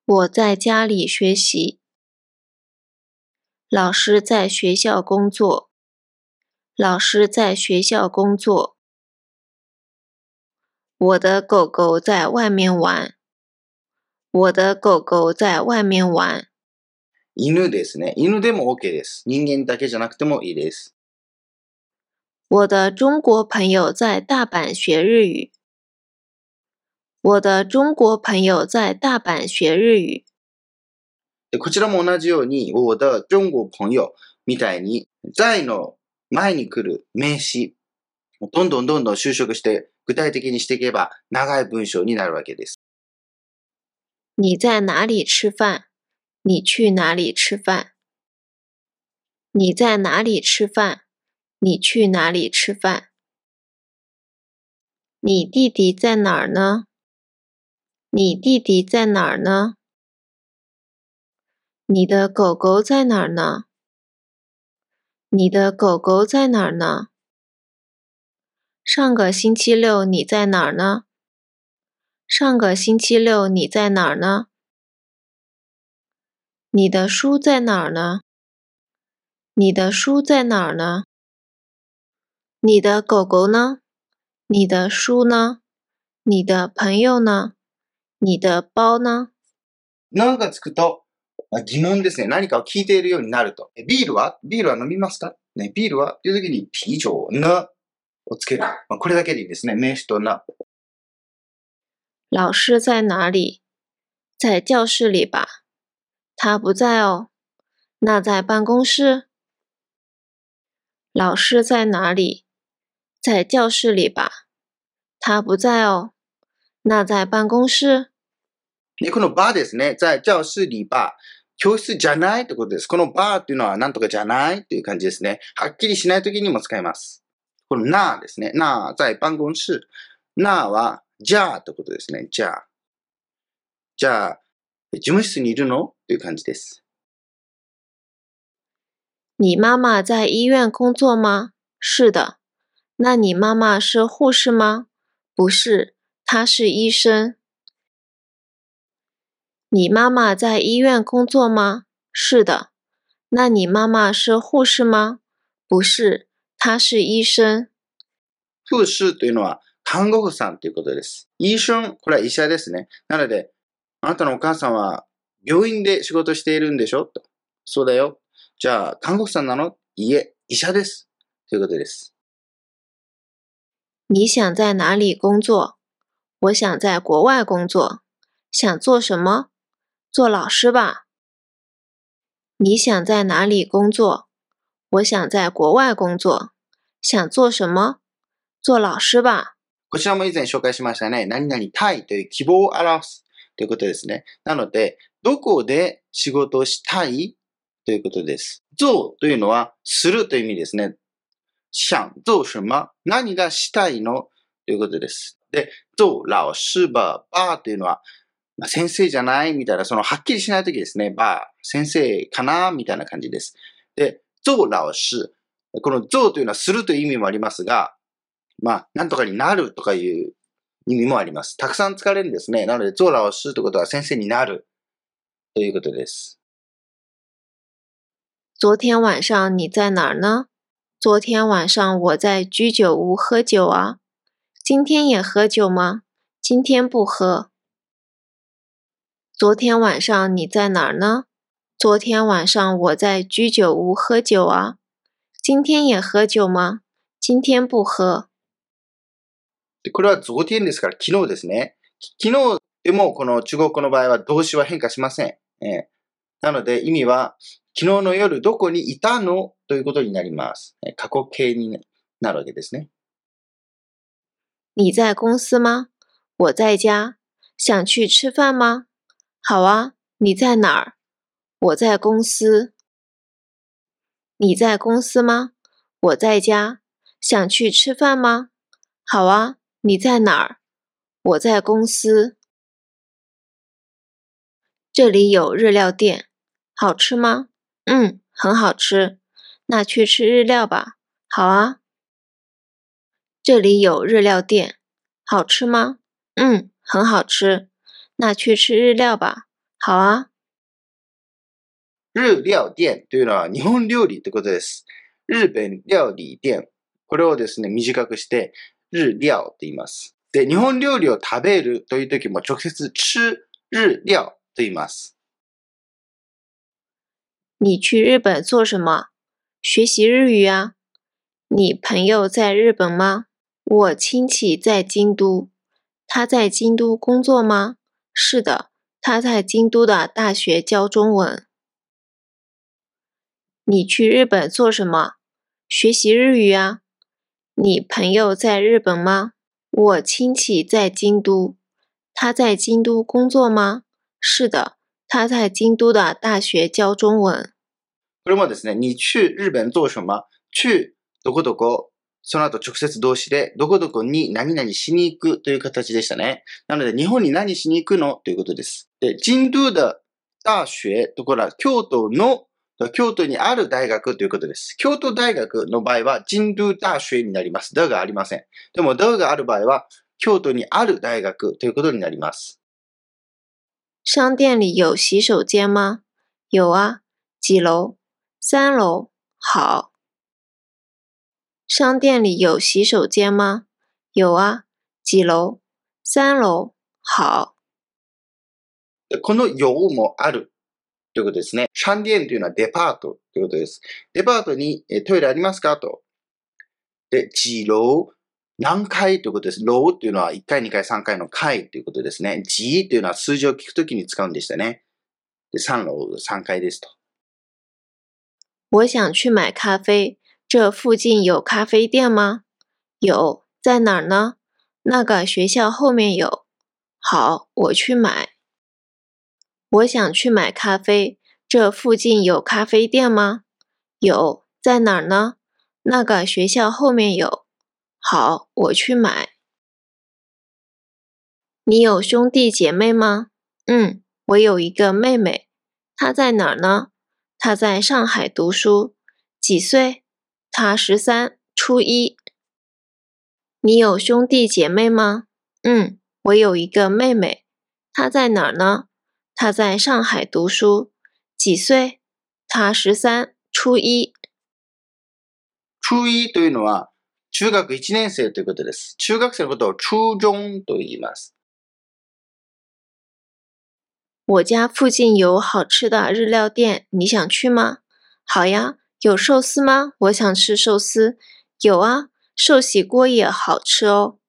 我在家里学习。老师在学校工作。老师在学校工作。我的狗狗在外面玩。我的狗狗在外面玩。犬ですね。犬でも OK です。人間だけじゃなくてもいいです。我的中国朋友在大阪学日语。我的中国朋友在大阪学日语。こちらも同じように、我的中国朋友みたいに、在の前に来る名詞、どんどんどんどん修飾して具体的にしていけば長い文章になるわけです。你在哪里吃饭？你去哪里吃饭？你在哪里吃饭？你去哪里吃饭？你弟弟在哪儿呢？你弟弟在哪儿呢？你的狗狗在哪儿呢？你的狗狗在哪儿呢？上个星期六你在哪儿呢？上个星期六你在哪儿呢？你的书在哪儿呢？你的书在哪儿呢？你的狗狗呢？你的书呢？你的朋友呢？你的包呢？何がつくと疑問ですね。何かを聞いているようになると。ビールは？ビールは飲みますか？ね、ビールは？という時に啤酒呢をつける。まあ、これだけでいいですね。名詞とな。老师在哪里？在教室里吧。他不在哦。那在办公室？老师在哪里？在教室里吧。他不在哦。那在办公室？このばですね。在教室里吧。教室じゃないってことです。このばっていうのはなんとかじゃないっていう感じですね。はっきりしないときにも使います。このなですね。な在办公室。なはじゃあってことですね。じゃあ。じゃあ、事務室にいるの？っていう感じです。你妈妈在医院工作吗？是的。那你妈妈是护士吗？不是，她是医生。你妈妈在医院工作吗？是的。那你妈妈是护士吗？不是，她是医生。护士というのは看護婦さんということです。医生、これは医者ですね。なので、あなたのお母さんは病院で仕事しているんでしょ？と。そうだよ。じゃあ、看護婦さんなの？いえ、医者です。ということです。你想在哪里工作？我想在国外工作。想做什么？做老师吧。你想在哪里工作？我想在国外工作。想做什么？做老师吧。こちらも以前紹介しましたね。何々たいという希望を表すということですね。なので、どこで仕事をしたい？ということです。做というのはするという意味ですね。想做什么？何がしたいの？ということです。で、做老师吧。ばというのは、まあ、先生じゃないみたいな、そのはっきりしないときですね。ば、先生かなみたいな感じです。で、做老师。この做というのはするという意味もありますが、まあ、なんとかになるとかいう意味もあります。たくさん使われるんですね。なので、做老师ということは先生になるということです。昨天晚上你在哪儿呢？昨天晚上我在居酒屋喝酒啊。今天也喝酒吗？今天不喝。昨天晚上你在哪儿呢？昨天晚上我在居酒屋喝酒啊。今天也喝酒吗？今天不喝。これは昨天ですから昨日ですね。昨日でもこの中国語の場合は動詞は変化しません。なので意味は昨日の夜どこにいたの？ということになります。過去形になるわけですね。你在公司吗？我在家。想去吃饭吗？好啊。你在哪儿？我在公司。你在公司吗？我在家。想去吃饭吗？好啊。你在哪儿？我在公司。这里有日料店，好吃吗？嗯，很好吃。那去吃日料吧。好啊。这里有日料店，好吃吗？嗯，很好吃。那去吃日料吧。好啊。日料店というのは日本料理ってことです。日本料理店。これをですね、短くして、日料と言います。で、日本料理を食べるという時も直接吃日料と言います。你去日本做什么？学习日语啊。你朋友在日本吗？我亲戚在京都。他在京都工作吗？是的，他在京都的大学教中文。你去日本做什么？学习日语啊。你朋友在日本吗？我亲戚在京都。他在京都工作吗？是的，他在京都的大学教中文。これもですね、你去日本做什么？去どこどこ、その後直接動詞でどこどこに何々しに行くという形でしたね。なので日本に何しに行くのということです。で、京都的大学ところは京都の京都にある大学ということです。京都大学の場合は京都大学になります。だがありません。でもだがある場合は京都にある大学ということになります。商店里有洗手间吗？有啊。几楼？三楼。好。商店里有洗手间吗？有啊。几楼？三楼。好。この有もある。ということですね。商店というのはデパートということです。デパートにトイレありますかと。で、几楼何階ということです。楼というのは1階、2階、3階の階ということですね。几というのは数字を聞くときに使うんでしたね。で、3楼、3階ですと。我想去买咖啡。这附近有咖啡店吗？有。在哪儿呢？那个学校后面有。好，我去买。我想去买咖啡。这附近有咖啡店吗？有。在哪儿呢？那个学校后面有。好，我去买。你有兄弟姐妹吗？嗯，我有一个妹妹。她在哪儿呢？她在上海读书。几岁？她13，初一。你有兄弟姐妹吗？嗯，我有一个妹妹。她在哪儿呢？他在上海读书。几岁？他13、初一。初一というのは中学1年生ということです。中学生のことを初中と言います。我家附近有好吃的日料店，你想去吗？好呀。有寿司吗？我想吃寿司。有啊，寿喜锅也好吃哦。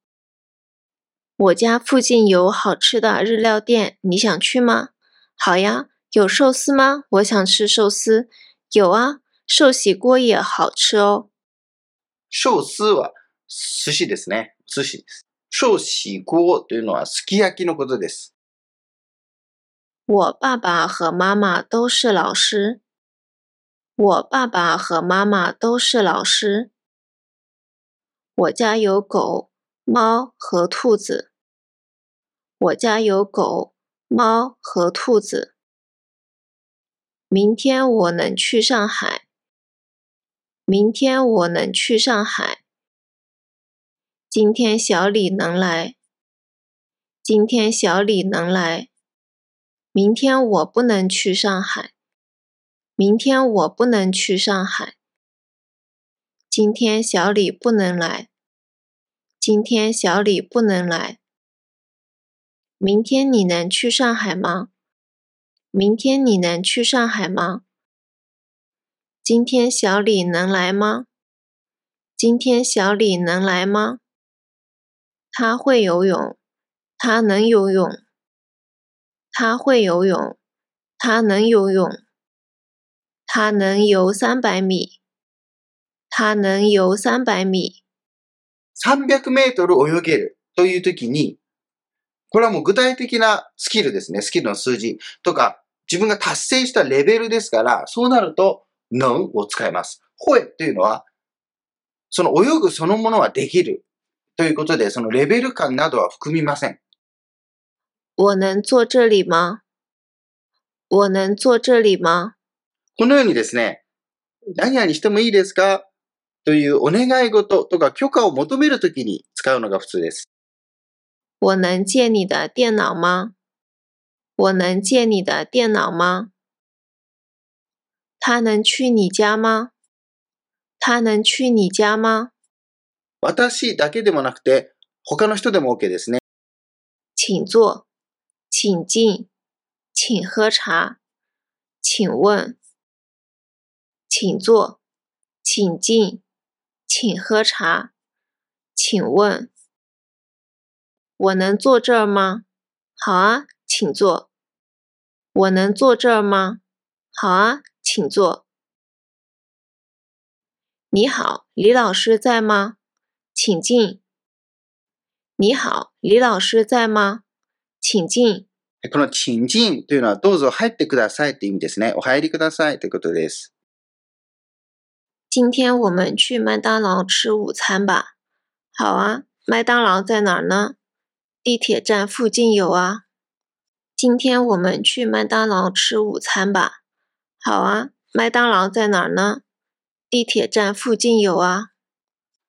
我家附近有好吃的日料店，你想去吗？好呀，有寿司吗？我想吃寿司。有啊，寿喜锅也好吃哦。寿司は寿司ですね。寿司です。寿喜锅というのはすき焼きのことです。我爸爸和妈妈都是老师。我爸爸和妈妈都是老师。我家有狗、猫和兔子。我家有狗、猫和兔子。明天我能去上海。明天我能去上海。今天小李能来。今天小李能来。明天我不能去上海。明天我不能去上海。今天小李不能来。今天小李不能来。明天你能去上海吗？明天你能去上海吗？今天小李能来吗？今天小李能来吗？他会游泳，他能游泳。他会游泳，他能游泳。他能游300米，他能游300米。300メートル泳げるというときに、これはもう具体的なスキルですね。スキルの数字とか、自分が達成したレベルですから、そうなると、能を使います。会というのは、その泳ぐそのものはできるとということで、そのレベル感などは含みません。我能坐这里吗？我能坐这里吗？このようにですね、何々してもいいですかというお願い事とか許可を求めるときに使うのが普通です。我能借你的电脑吗？我能借你的电脑吗？他能去你家吗？他能去你家吗？私だけでもなくて、他の人でも OK ですね。请坐、请进、请喝茶、请问。请坐、请进、请喝茶、请问。我能坐这儿吗？好啊。请坐。我能坐这儿吗？好啊，请坐。你好，李老师在吗？请进。你好、李老师在吗？请进。この请进というのはどうぞ入ってくださいという意味ですね。お入りくださいということです。今天我们去麦当劳吃午餐吧。好啊，麦当劳在哪儿呢？地铁站附近有啊。今天我们去麦当劳吃午餐吧。好啊，麦当劳在哪儿呢？地铁站附近有啊。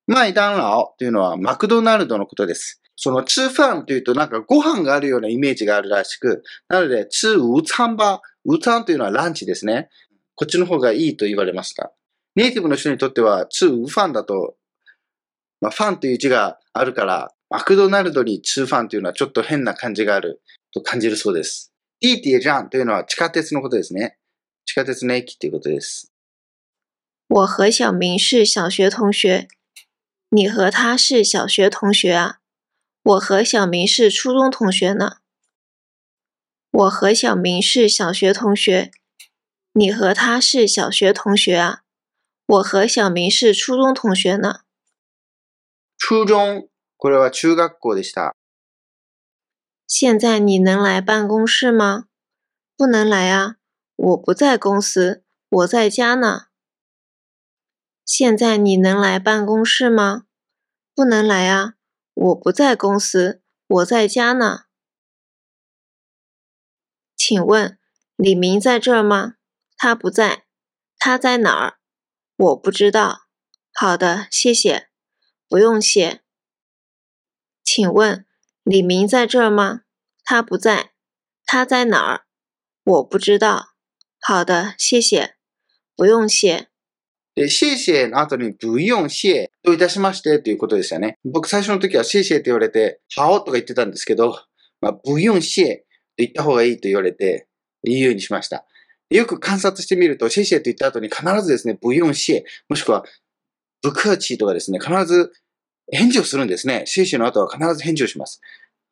麦当劳というのはマクドナルドのことです。その吃飯というとなんかご飯があるようなイメージがあるらしく、なので吃午餐吧、午餐というのはランチですね。こっちの方がいいと言われました。ネイティブの人にとっては吃午飯だと、ファンという字があるから、マクドナルドに吃飯というのはちょっと変な感じがある。と感じるそうです。地铁站というのは地下鉄のことですね。地下鉄の駅ということです。我和小明是小学同学。你和他是小学同学啊。我和小明是初中同学呢。我和小明是小学同学。你和他是小学同学啊。我和小明是初中同学呢。初中、これは中学校でした。现在你能来办公室吗？不能来啊，我不在公司，我在家呢。现在你能来办公室吗？不能来啊，我不在公司，我在家呢。请问，李明在这儿吗？他不在，他在哪儿？我不知道。好的，谢谢。不用谢。请问，李明在这儿吗？他不在。他在哪儿？我不知道。好的、谢谢。不用谢。で、谢谢の後に不用谢といたしましてということでしたね。僕最初の時は谢谢って言われて、好とか言ってたんですけど、不用谢と言った方がいいと言われて、言うようにしました。よく観察してみると、谢谢と言った後に必ずですね、不用谢、もしくは不客气とかですね、必ず返事をするんですね。シェイシェの後は必ず返事をします。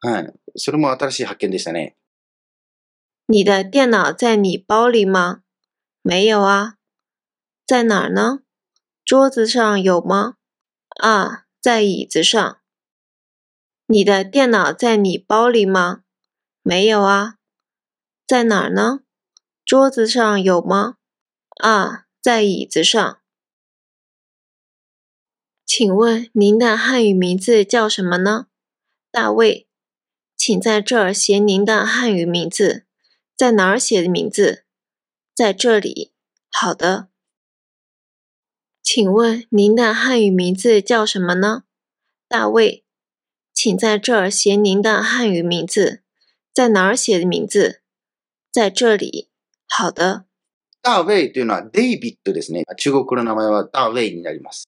はい。それも新しい発見でしたね。你的电脑在你包里吗？没有啊。在哪儿呢？桌子上有吗？啊，在椅子上。你的电脑在你包里吗？没有啊。在哪儿呢？桌子上有吗？啊，在椅子上。请问您的汉语名字叫什么呢？大卫。请在这儿写您的汉语名字。在哪儿写的名字？在这里。好的。请问您的汉语名字叫什么呢？大卫。请在这儿写您的汉语名字。在哪儿写的名字？在这里。好的。大卫というのはデイビッドですね。中国語の名前は大衛になります。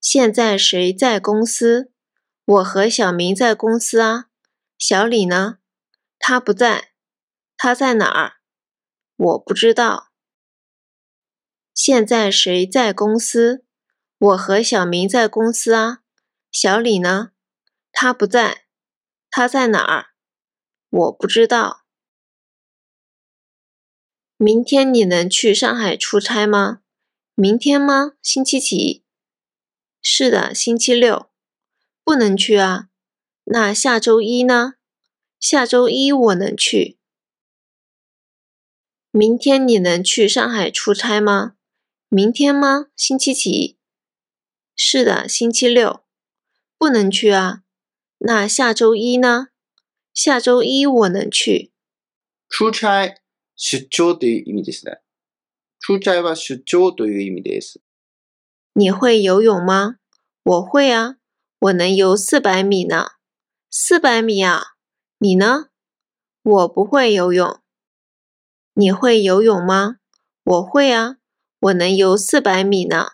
现在谁在公司？我和小明在公司啊。小李呢？他不在。他在哪儿？我不知道。现在谁在公司？我和小明在公司啊。小李呢？他不在。他在哪儿？我不知道。明天你能去上海出差吗？明天吗？星期几？是的，星期六。不能去啊。那下周一呢？下周一我能去。明天你能去上海出差吗？明天吗？星期几？是的，星期六。不能去啊。那下周一呢？下周一我能去。出差、出張という意味ですね。出差は出張という意味です。你会游泳吗？我会啊。我能游400米呢。400米啊。你呢？我不会游泳。你会游泳吗？我会啊。我能游400米呢。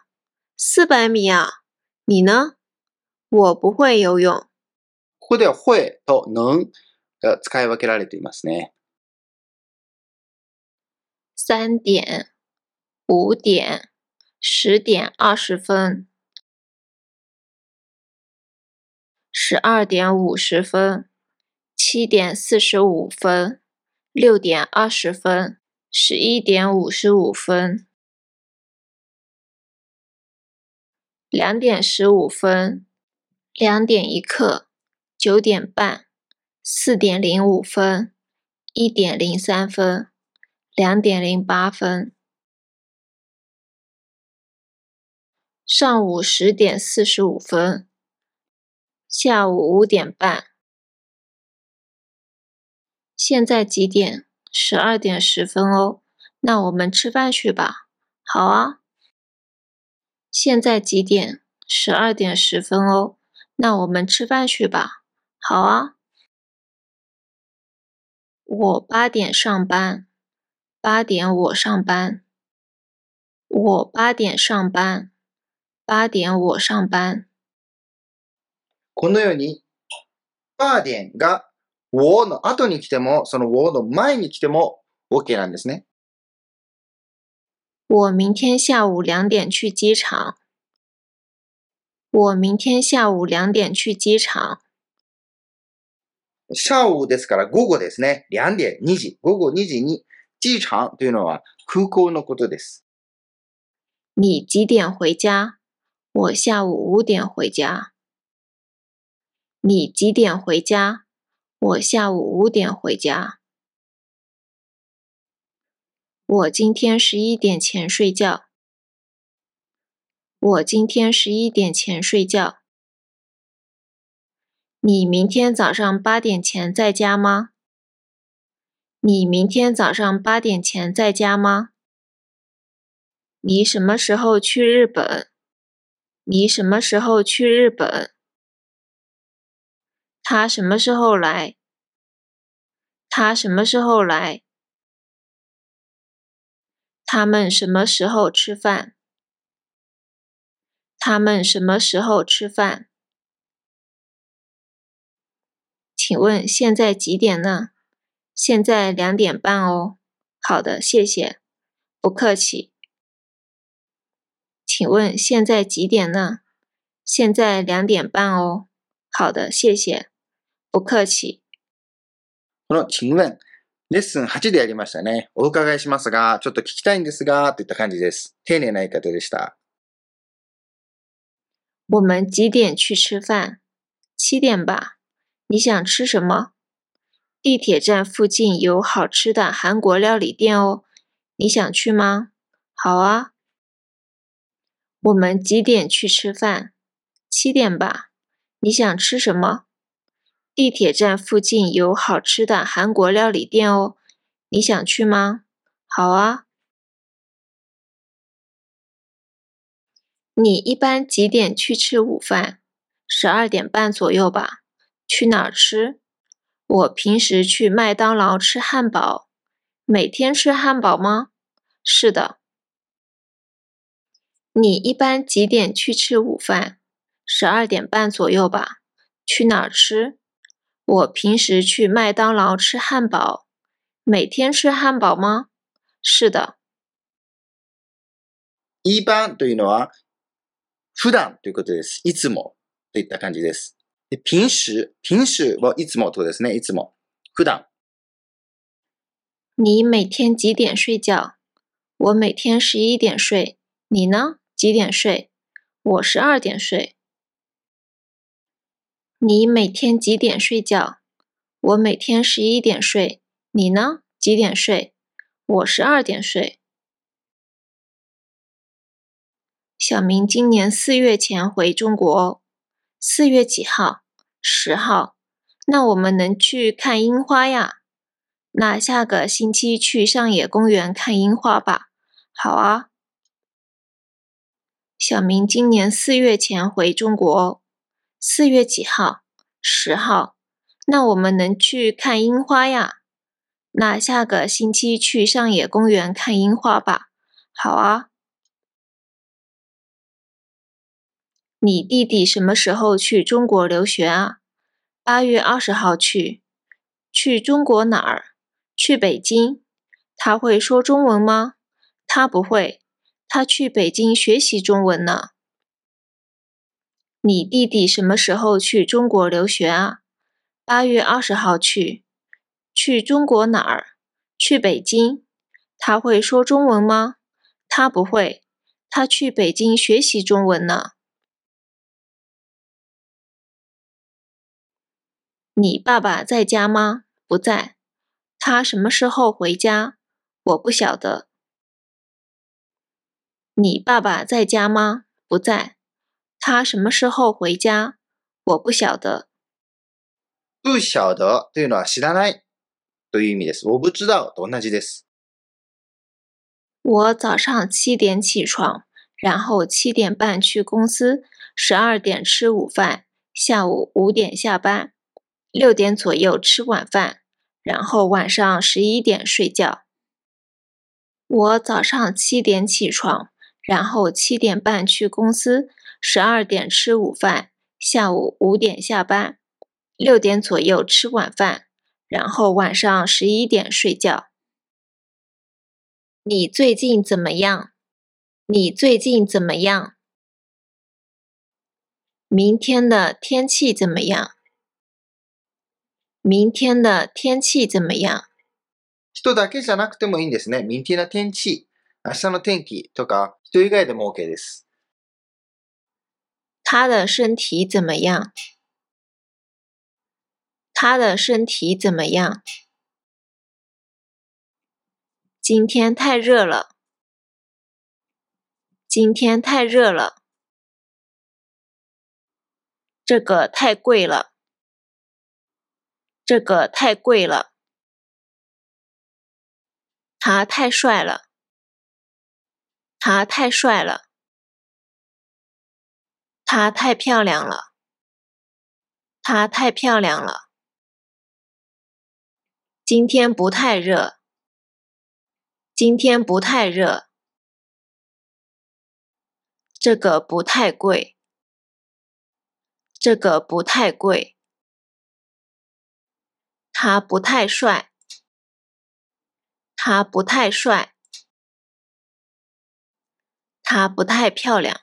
400米啊。你呢？我不会游泳。ここでは会と能が使い分けられていますね。3点、5点、10点20分、12点50分、7点45分、6点20分、11点55分、2点15分、2点1刻、9点半、4点05分、1点03分、2点08分。上午10点45分，下午5点半。现在几点？12点10分哦。那我们吃饭去吧。好啊。现在几点？12点10分哦。那我们吃饭去吧。好啊。我8点上班。8点我上班。我8点上班。8点我上班。このように、8点が我の後に来ても、その我の前に来ても OK なんですね。我明天下午2点去机场。我明天下午2点去机场。下午ですから午後ですね。2点、2時。午後2時に。机场というのは空港のことです。你几点回家？我下午5点回家。你几点回家？我下午5点回家。我今天11点前睡觉。我今天11点前睡觉。你明天早上8点前在家吗？你明天早上8点前在家吗？你什么时候去日本？你什么时候去日本？他什么时候来？他什么时候来？他们什么时候吃饭？他们什么时候吃饭？请问现在几点呢？现在2点半哦。好的，谢谢。不客气。请问现在几点呢？现在2点半哦。好的，谢谢。不客气。この请问、レッスン8でやりましたね。お伺いしますが、ちょっと聞きたいんですが、といった感じです。丁寧な言い方でした。我们几点去吃饭？7点吧。你想吃什么？地铁站附近有好吃的韩国料理店哦，你想去吗？好啊。我们几点去吃饭？7点吧。你想吃什么？地铁站附近有好吃的韩国料理店哦，你想去吗？好啊。你一般几点去吃午饭？12点半左右吧。去哪儿吃？我平时去麦当劳吃汉堡。每天吃汉堡吗？是的。你一般几点去吃午饭？12点半左右吧。去哪儿吃？我平时去麦当劳吃汉堡。每天吃汉堡吗？是的。一般というのは普段ということです。いつもといった感じです。平时はいつもとですね。いつも。普段。你每天几点睡觉？我每天11点睡。你呢？几点睡？我12点睡。你每天几点睡觉？我每天11点睡。你呢？几点睡？我12点睡。小明今年4月前回中国哦。4月几号？10号。那我们能去看樱花呀？那下个星期去上野公园看樱花吧。好啊。小明今年4月前回中国哦。4月几号？10号。那我们能去看樱花呀？那下个星期去上野公园看樱花吧。好啊。你弟弟什么时候去中国留学啊？8月20号去。去中国哪儿？去北京。他会说中文吗？他不会。他去北京学习中文呢。你弟弟什么时候去中国留学啊？8月20号去。去中国哪儿？去北京。他会说中文吗？他不会。他去北京学习中文呢。你爸爸在家吗？不在。他什么时候回家？我不晓得。你爸爸在家吗？不在。他什么时候回家？我不晓得。不晓得というのは知らないという意味です。我不知道と同じです。我早上7点起床，然后7点半去公司，12点吃午饭，下午5点下班。6点左右吃晚饭，然后晚上11点睡觉。我早上7点起床，然后7点半去公司，12点吃午饭，下午5点下班。6点左右吃晚饭，然后晚上11点睡觉。你最近怎么样？你最近怎么样？明天的天气怎么样？明天的天气怎么样？人だけじゃなくてもいいんですね。明天の天気、明日の天気とか、人以外でも OK です。他的身体怎么样？他的身体怎么样？今天太热了。今天太热了。这个太贵了。这个太贵了。他太帅了。他太帅了。他太漂亮了。他太漂亮了。今天不太热。今天不太热。这个不太贵。这个不太贵。他不太帅。他不太帅。他不太漂亮。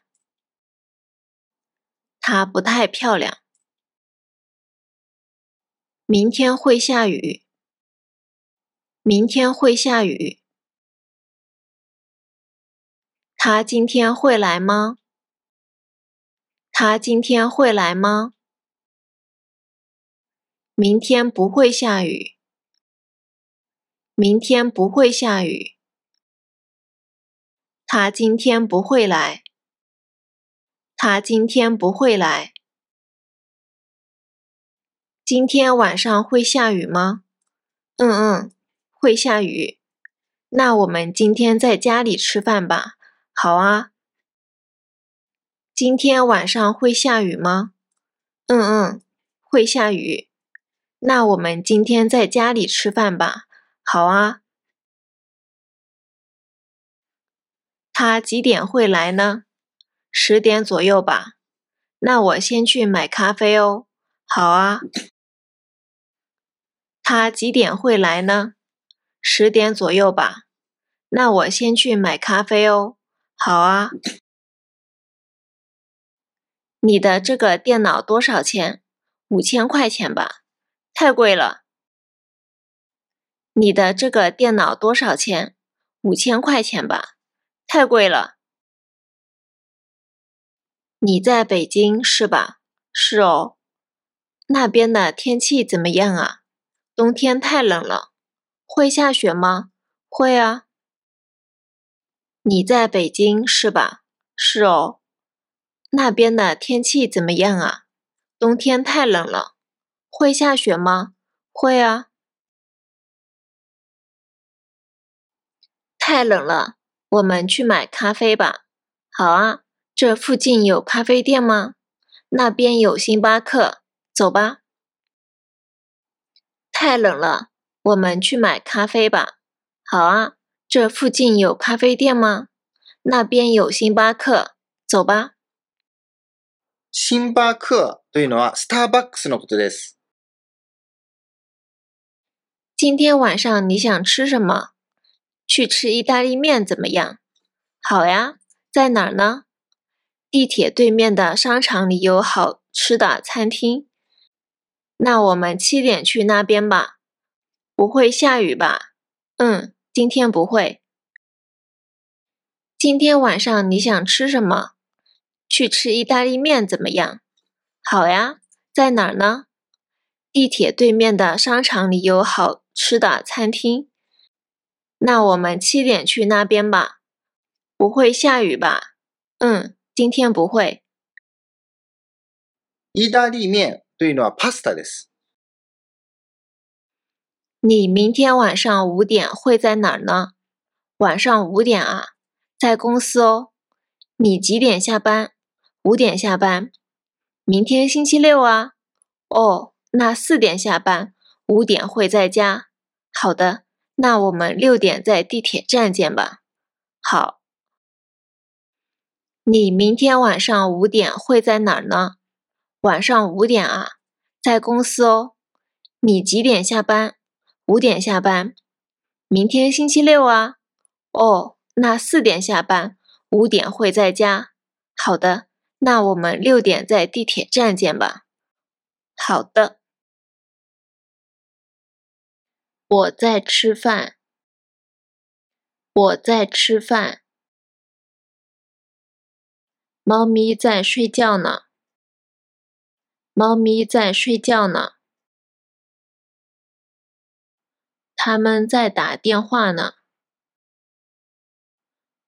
他不太漂亮。明天会下雨。明天会下雨。他今天会来吗？他今天会来吗？明天不会下雨。明天不会下雨。他今天不会来。他今天不会来。今天晚上会下雨吗？会下雨。那我们今天在家里吃饭吧。好啊。今天晚上会下雨吗？会下雨。那我们今天在家里吃饭吧。好啊。他几点会来呢？10点左右吧。那我先去买咖啡哦。好啊。他几点会来呢？10点左右吧。那我先去买咖啡哦。好啊。你的这个电脑多少钱？5000块钱吧。太贵了。你的这个电脑多少钱？5000块钱吧。太贵了。你在北京是吧？是哦。那边的天气怎么样啊？冬天太冷了。会下雪吗？会啊。你在北京是吧？是哦。那边的天气怎么样啊？冬天太冷了。会下雪吗？会啊。太冷了，我们去买咖啡吧。好啊，这附近有咖啡店吗？那边有星巴克，走吧。太冷了，我们去买咖啡吧。好啊，这附近有咖啡店吗？那边有星巴克、走吧。シンバークというのはスターバックスのことです。今天晚上你想吃什么？去吃意大利面怎么样？好呀，在哪儿呢？地铁对面的商场里有好吃的餐厅。那我们7点去那边吧。不会下雨吧？嗯，今天不会。今天晚上你想吃什么？去吃意大利面怎么样？好呀，在哪儿呢？地铁对面的商场里有好吃的餐厅。那我们7点去那边吧。不会下雨吧？嗯，今天不会。意大利面というのはパスタです。你明天晚上5点会在哪儿呢？晚上5点啊，在公司哦。你几点下班？5点下班。明天星期六啊。哦，那4点下班，5点会在家。好的，那我们6点在地铁站见吧。好。你明天晚上5点会在哪儿呢？晚上5点啊，在公司哦。你几点下班？5点下班。明天星期六啊。哦，那4点下班。5点会在家。好的，那我们6点在地铁站见吧。好的。我在吃饭。我在吃饭。猫咪在睡觉呢。猫咪在睡觉呢。他们在打电话呢。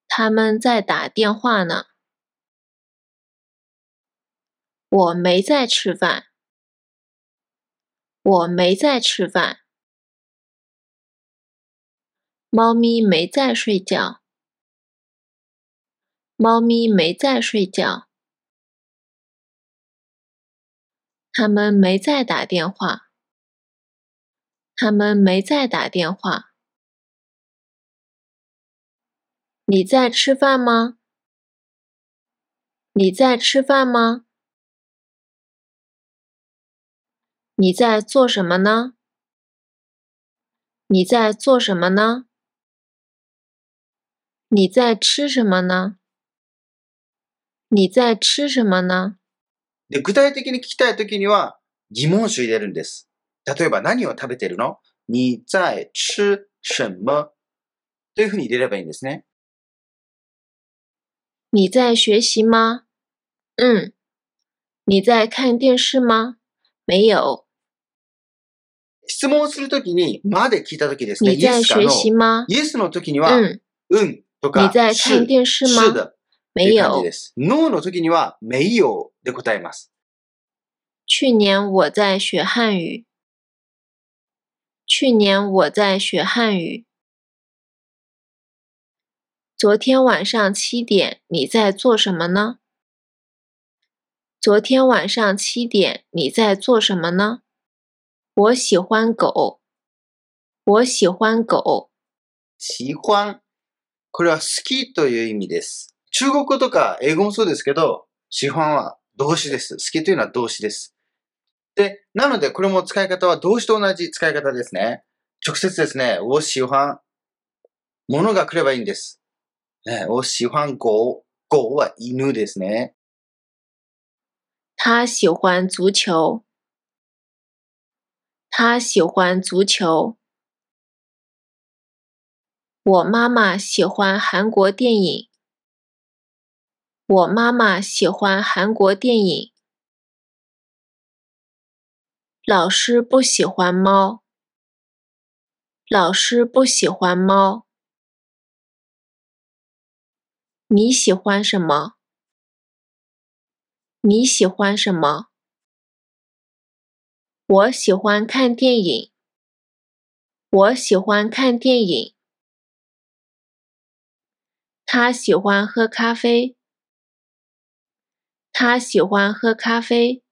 他们在打电话呢。我没在吃饭。我没在吃饭。猫咪没在睡觉。猫咪没在睡觉。他们没在打电话。他们没在打电话。你在吃饭吗？你在吃饭吗？你在做什么呢？你在做什么呢？你在吃什么呢？你在吃什么呢？で、具体的に聞きたいときには疑問詞を入れるんです。例えば何を食べてるの？你在吃什么？というふうに入れればいいんですね。你在学习吗？嗯。你在看电视吗？没有。質問をするときに、まで聞いたときですね。你在学习吗？イエスのときには、うんとか、你在看电视吗？是的。没有。ノーのときには、没有で答えます。去年我在学汉语。去年我在学汉语。昨天晚上7点你在做什么呢？昨天晚上7点你在做什么呢？我喜欢狗。我喜欢狗。喜欢。これは好きという意味です。中国語とか英語もそうですけど、喜欢は動詞です。好きというのは動詞です。で、なのでこれも使い方は動詞と同じ使い方ですね。直接ですね、我喜欢。ものが来ればいいんです。我喜欢狗。狗は犬ですね。他喜欢足球。他喜欢足球。我妈妈喜欢韩国电影。我妈妈喜欢韩国电影。老师不喜欢猫。老师不喜欢猫。你喜欢什么？你喜欢什么？我喜欢看电影。我喜欢看电影。他喜欢喝咖啡。他喜欢喝咖啡。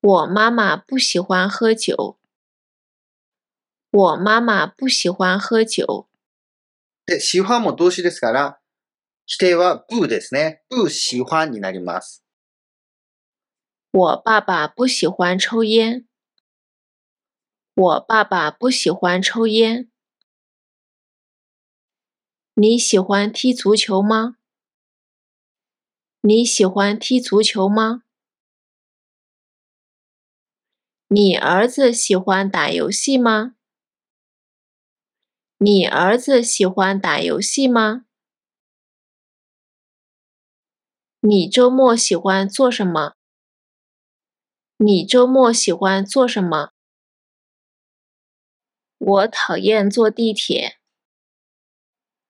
我妈妈不喜欢喝酒。我妈妈不喜欢喝酒。で、喜欢も動詞ですから、否定は不ですね。不喜欢になります。我爸爸不喜欢抽烟。我爸爸不喜欢抽烟。你喜欢踢足球吗？你喜欢踢足球吗？你儿子喜欢打游戏吗？你儿子喜欢打游戏吗？你周末喜欢做什么？你周末喜欢做什么？我讨厌坐地铁。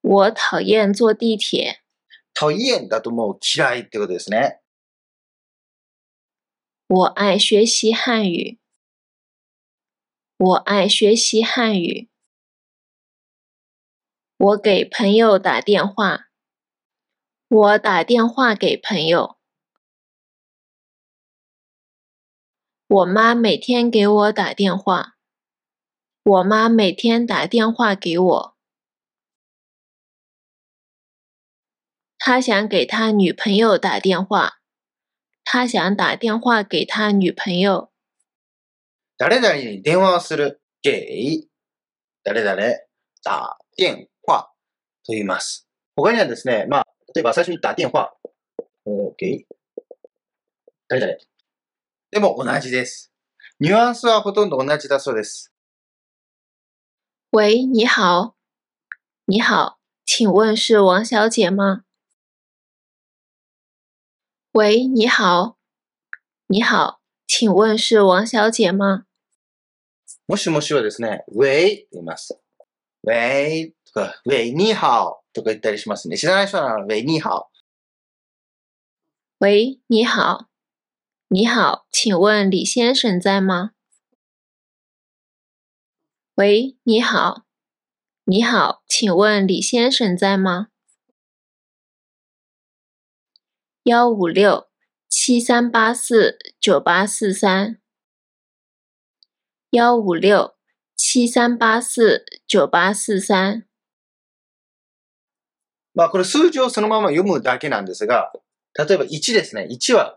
我讨厌坐地铁。讨厌だともう嫌いってことですね。我爱学习汉语。我爱学习汉语。我给朋友打电话。我打电话给朋友。我妈每天给我打电话。我妈每天打电话给我。他想给他女朋友打电话。他想打电话给他女朋友。誰々に電話をする。给誰々打電話と言います。他にはですね、まあ例えば最初に打電話。给誰々。でも同じです。ニュアンスはほとんど同じだそうです。喂，你好。你好，请问是王小姐吗？喂，你好。你好，请问是王小姐吗？もしもしはですね、喂と言います。喂とか、喂你好とか言ったりしますね。知らない人なら喂你好。喂你好。你好，请问李先生在吗？喂，你好。你好，请问李先生在吗？156-7384-9843。156-7384-9843。まあこれ数字をそのまま読むだけなんですが、例えば1ですね。1は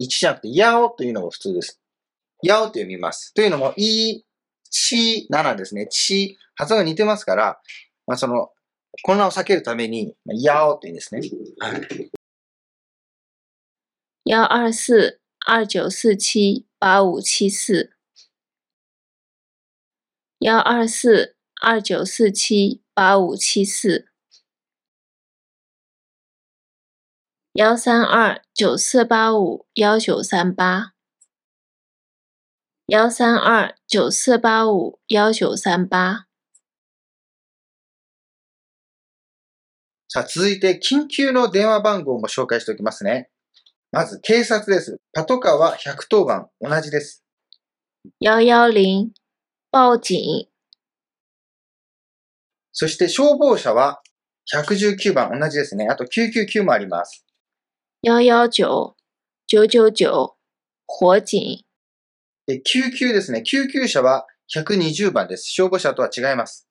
1じゃなくて、やおというのが普通です。やおと読みます。というのも、い、ち、ならですね。ち、発音が似てますから、まあ、その、混乱を避けるために、やおというんですね。124-2947-8574。124-2947-8574。132-9485-1938。132-9485-1938。さあ、続いて緊急の電話番号も紹介しておきますね。まず、警察です。パトカーは110番。同じです。110、報警。そして、消防車は119番。同じですね。あと、999もあります。119-999、火警。救急ですね。救急車は120番です。消防車とは違います。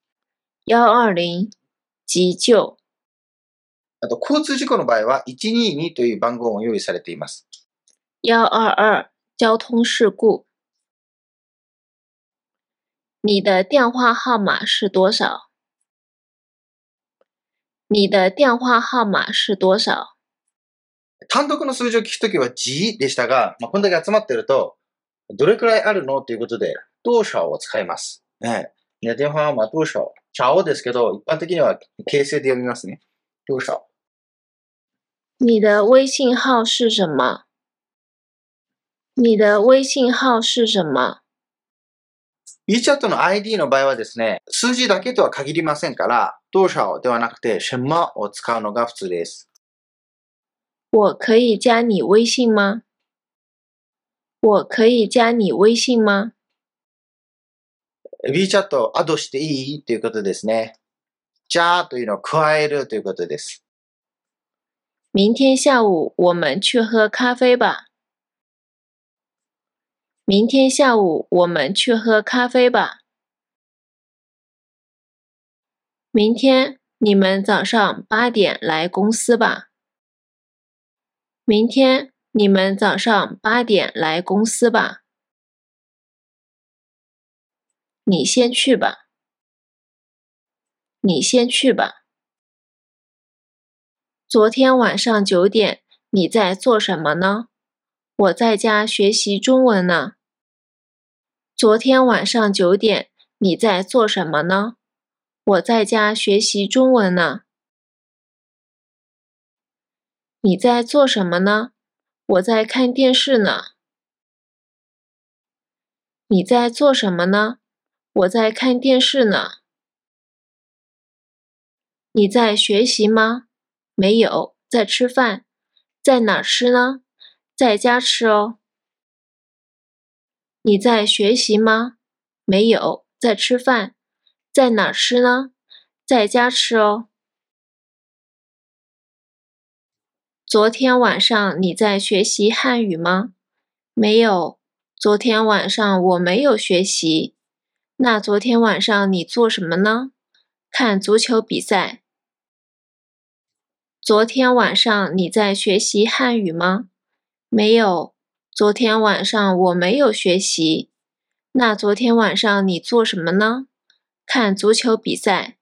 120、急救。あと、交通事故の場合は122という番号も用意されています。122、交通事故。你的电话号码是多少？你的电话号码是多少？単独の数字を聞くときはじでしたが、まあ、こんだけ集まってると、どれくらいあるのということで、多少を使います。ね、いや電話はまあ多少。ちゃおですけど、一般的には形成で読みますね。多少。你的微信号是什么？你的微信号是什么？WeChat の ID の場合はですね、数字だけとは限りませんから、多少ではなくて、什么を使うのが普通です。我可以加你微信吗？我可以加你微信吗？ WeChat アドしていいということですね。じゃあというのを加えるということです。明天下午我们去喝咖啡吧。明天下午我们去喝咖啡吧。明天你们早上8点来公司吧。明天你们早上8点来公司吧。你先去吧。你先去吧。昨天晚上9点，你在做什么呢？我在家学习中文呢。昨天晚上9点，你在做什么呢？我在家学习中文呢。你在做什么呢？我在看电视呢。你在做什么呢？我在看电视呢。你在学习吗？没有，在吃饭。在哪吃呢？在家吃哦。你在学习吗？没有，在吃饭。在哪吃呢？在家吃哦。昨天晚上你在学习汉语吗？没有，昨天晚上我没有学习。那昨天晚上你做什么呢？看足球比赛。昨天晚上你在学习汉语吗？没有，昨天晚上我没有学习。那昨天晚上你做什么呢？看足球比赛。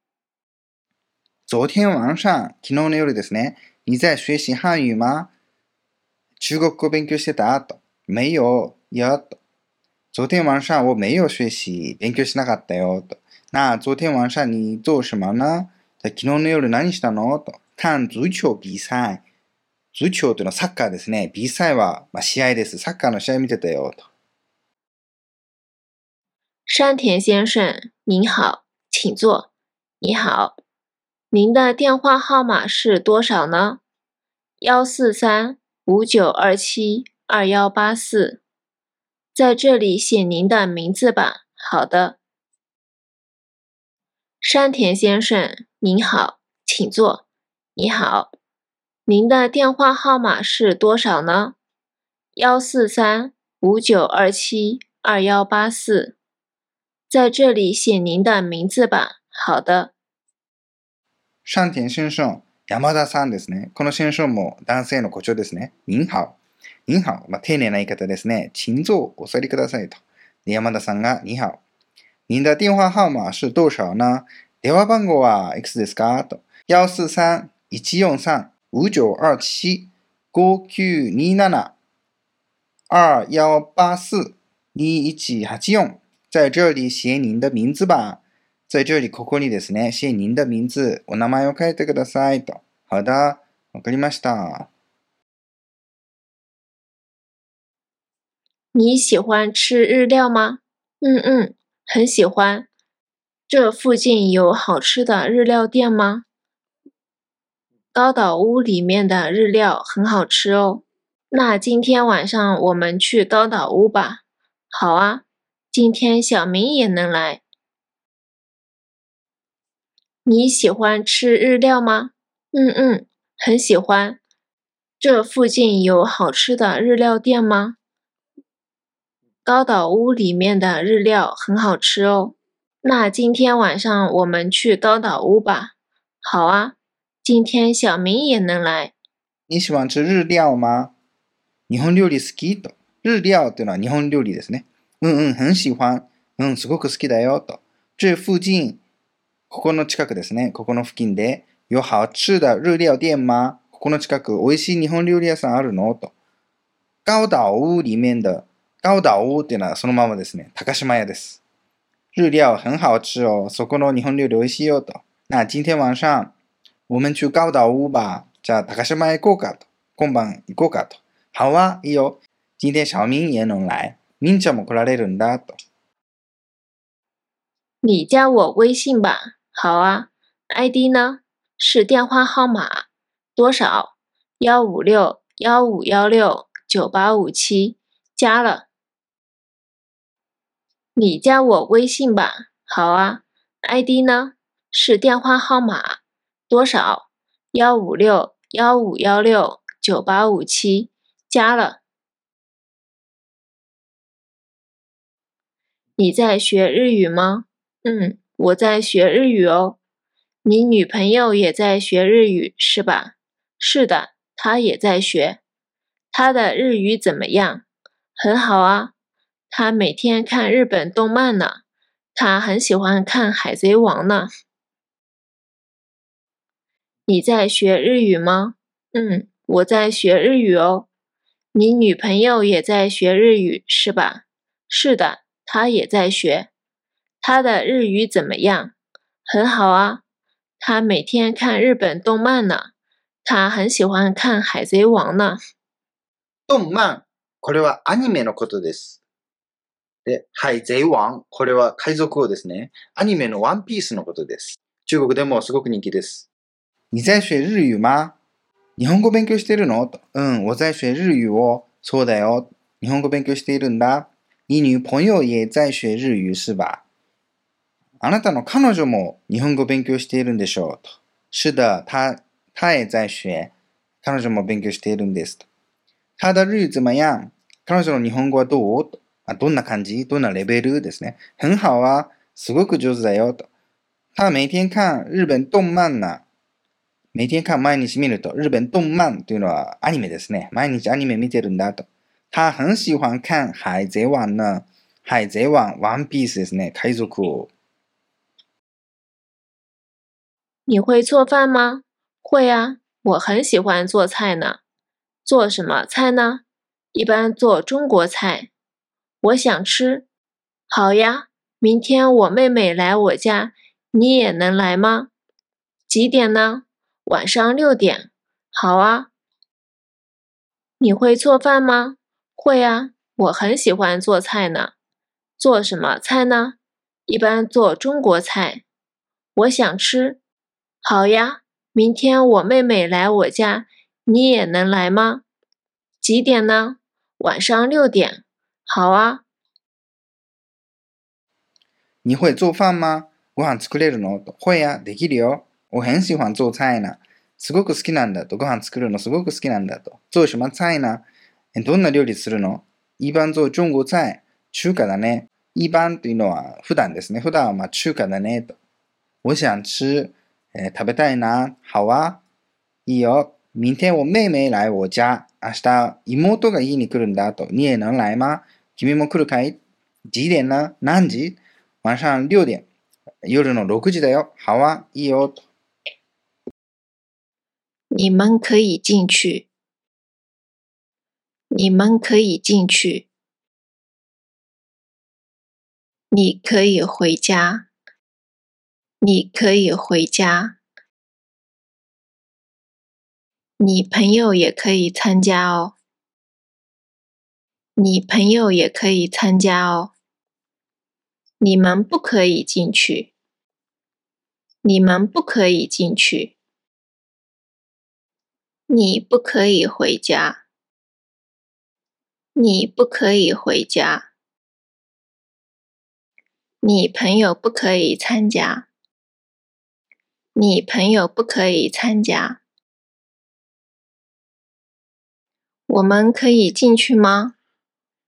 昨天晚上、昨日の夜ですね。你在学习汉语吗？中国語勉強してた？と。没有、やっと。昨天晚上我没有学习、勉強しなかったよ。と。那昨天晚上你做什么呢？昨日の夜何したの？と。看足球比赛。足球というのはサッカーですね。比賽は、試合です。サッカーの試合見てたよ。と。山田先生、您好，请坐。你好。您的电话号码是多少呢？143-5927-2184。在这里写您的名字吧。好的。山田先生，您好，请坐。你好。您的电话号码是多少呢？143-5927-2184。在这里写您的名字吧。好的。山田先生、山田さんですね。この先生も男性の誇張ですね。您好。您好。丁寧な言い方ですね。请坐、お座りくださいと。山田さんが您好。您的电话号码是多少呢？電話番号はいくつですか？と。143-143-5927-5927-2184-2184。在这里写您的名字吧。在这里、ここにですね、写您的名字、お名前を書いてくださいと。好的、わかりました。你喜欢吃日料吗？嗯嗯、很喜欢。这附近有好吃的日料店吗？高岛屋里面的日料很好吃哦。那今天晚上我们去高岛屋吧。好啊。今天小明也能来。你喜欢吃日料吗？嗯嗯、很喜欢。这附近有好吃的日料店吗？高岛屋里面的日料很好吃哦。那今天晚上我们去高岛屋吧。好啊。今天小明也能来。你喜欢吃日料吗？日本料理好き？と。日料というのは日本料理ですね。うんうん、很喜欢。うん、すごく好きだよ。と。这附近、ここの近くですね。ここの付近で、有好吃的日料店吗？ここの近く、美味しい日本料理屋さんあるの？と。高島屋里面的、高島屋というのはそのままですね。高島屋です。日料很好吃哦。そこの日本料理美味しいよ。と。那今天晚上、我们去高島屋吧。じゃあ、高島屋行こうか。と。今晩行こうか。と。好啊、いいよ。今天小明也能来。みんちゃんも来られるんだ。と。你加我微信吧。好啊。ID 呢？是电话号码。多少？156-1516-9857。加了。你加我微信吧。好啊。ID 呢？是电话号码。多少？156-1516-9857。加了。你在学日语吗？嗯，我在学日语哦。你女朋友也在学日语是吧？是的，她也在学。她的日语怎么样？很好啊。她每天看日本动漫呢。她很喜欢看《海贼王》呢。你在学日语吗？嗯，我在学日语哦。你女朋友也在学日语是吧？是的，她也在学。她的日语怎么样？很好啊。他每天看日本动漫呢。他很喜欢看海贼王呢。動漫、これはアニメのことです。で、海賊王、これは海賊王ですね。アニメのワンピースのことです。中国でもすごく人気です。你在学日语吗？日本語勉強してるの？うん、我在学日语を。そうだよ。日本語勉強しているんだ。你女朋友也在学日语是吧？あなたの彼女も日本語を勉強しているんでしょうと。是的、她也在学。彼女も勉強しているんですと。她的日语怎么样？彼女の日本語はどう？どんな感じ？どんなレベルですね。很好啊。すごく上手だよと。她每天看日本動漫な。每天看、毎日見ると。日本動漫というのはアニメですね。毎日アニメ見てるんだと。她很喜欢看海贼王な。海贼王、ワンピースですね。海賊王。你会做饭吗？会啊，我很喜欢做菜呢。做什么菜呢？一般做中国菜。我想吃。好呀，明天我妹妹来我家，你也能来吗？几点呢？晚上6点。好啊。你会做饭吗？会啊，我很喜欢做菜呢。做什么菜呢？一般做中国菜。我想吃。好呀，明天我妹妹来我家，你也能来吗？几点呢？晚上6点。好啊。你会做饭吗？ご飯作れるの？会呀、できるよ。我很喜欢做菜呢。すごく好きなんだと。ご飯作るのすごく好きなんだと。做什么菜呢？どんな料理するの？一般做中国菜。中華だね。一般というのは普段ですね。普段はまあ中華だねと。我想吃。食べたいな。好啊。いいよ。明天我妹妹来我家。明日、妹が家に来るんだと。你也能来吗？君も来るかい？几点呢？何時？晚上6点。夜の6時だよ。好啊。いいよ。你们可以进去。你们可以进去。你可以回家。你可以回家。你朋友也可以参加哦。你朋友也可以参加哦。你们不可以进去。你们不可以进去。你不可以回家。你不可以回家。你朋友不可以参加。你朋友不可以参加。我们可以进去吗？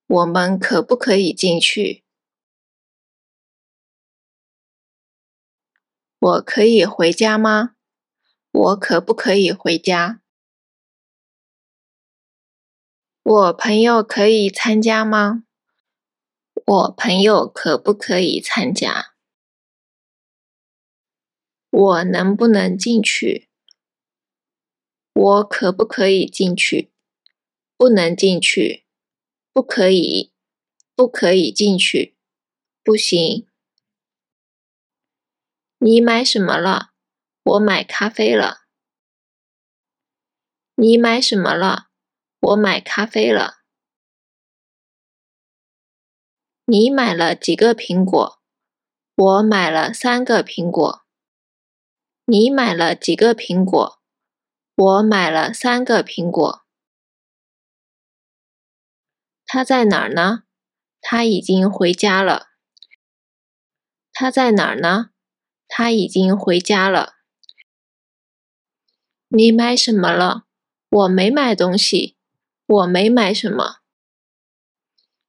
我们可不可以进去？我可以回家吗？我可不可以回家？我朋友可以参加吗？我朋友可不可以参加？我能不能进去？我可不可以进去？不能进去。不可以。不可以进去。不行。你买什么了？我买咖啡了。你买什么了？我买咖啡了。你买了几个苹果？我买了3个苹果。你买了几个苹果？我买了3个苹果。他在哪儿呢？他已经回家了。他在哪儿呢？他已经回家了。你买什么了？我没买东西。我没买什么。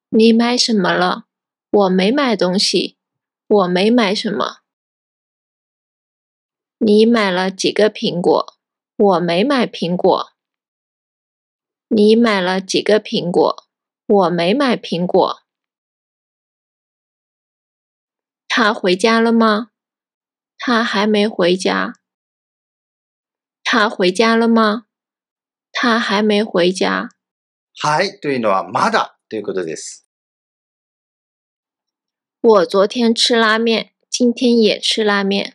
你买什么了？我没买东西。我没买什么。你买了几个苹果？我没买苹果。你买了几个苹果？我没买苹果。他回家了吗？他还没回家。他回家了吗？他还没回家。はいというのはまだということです。我昨天吃拉面，今天也吃拉面。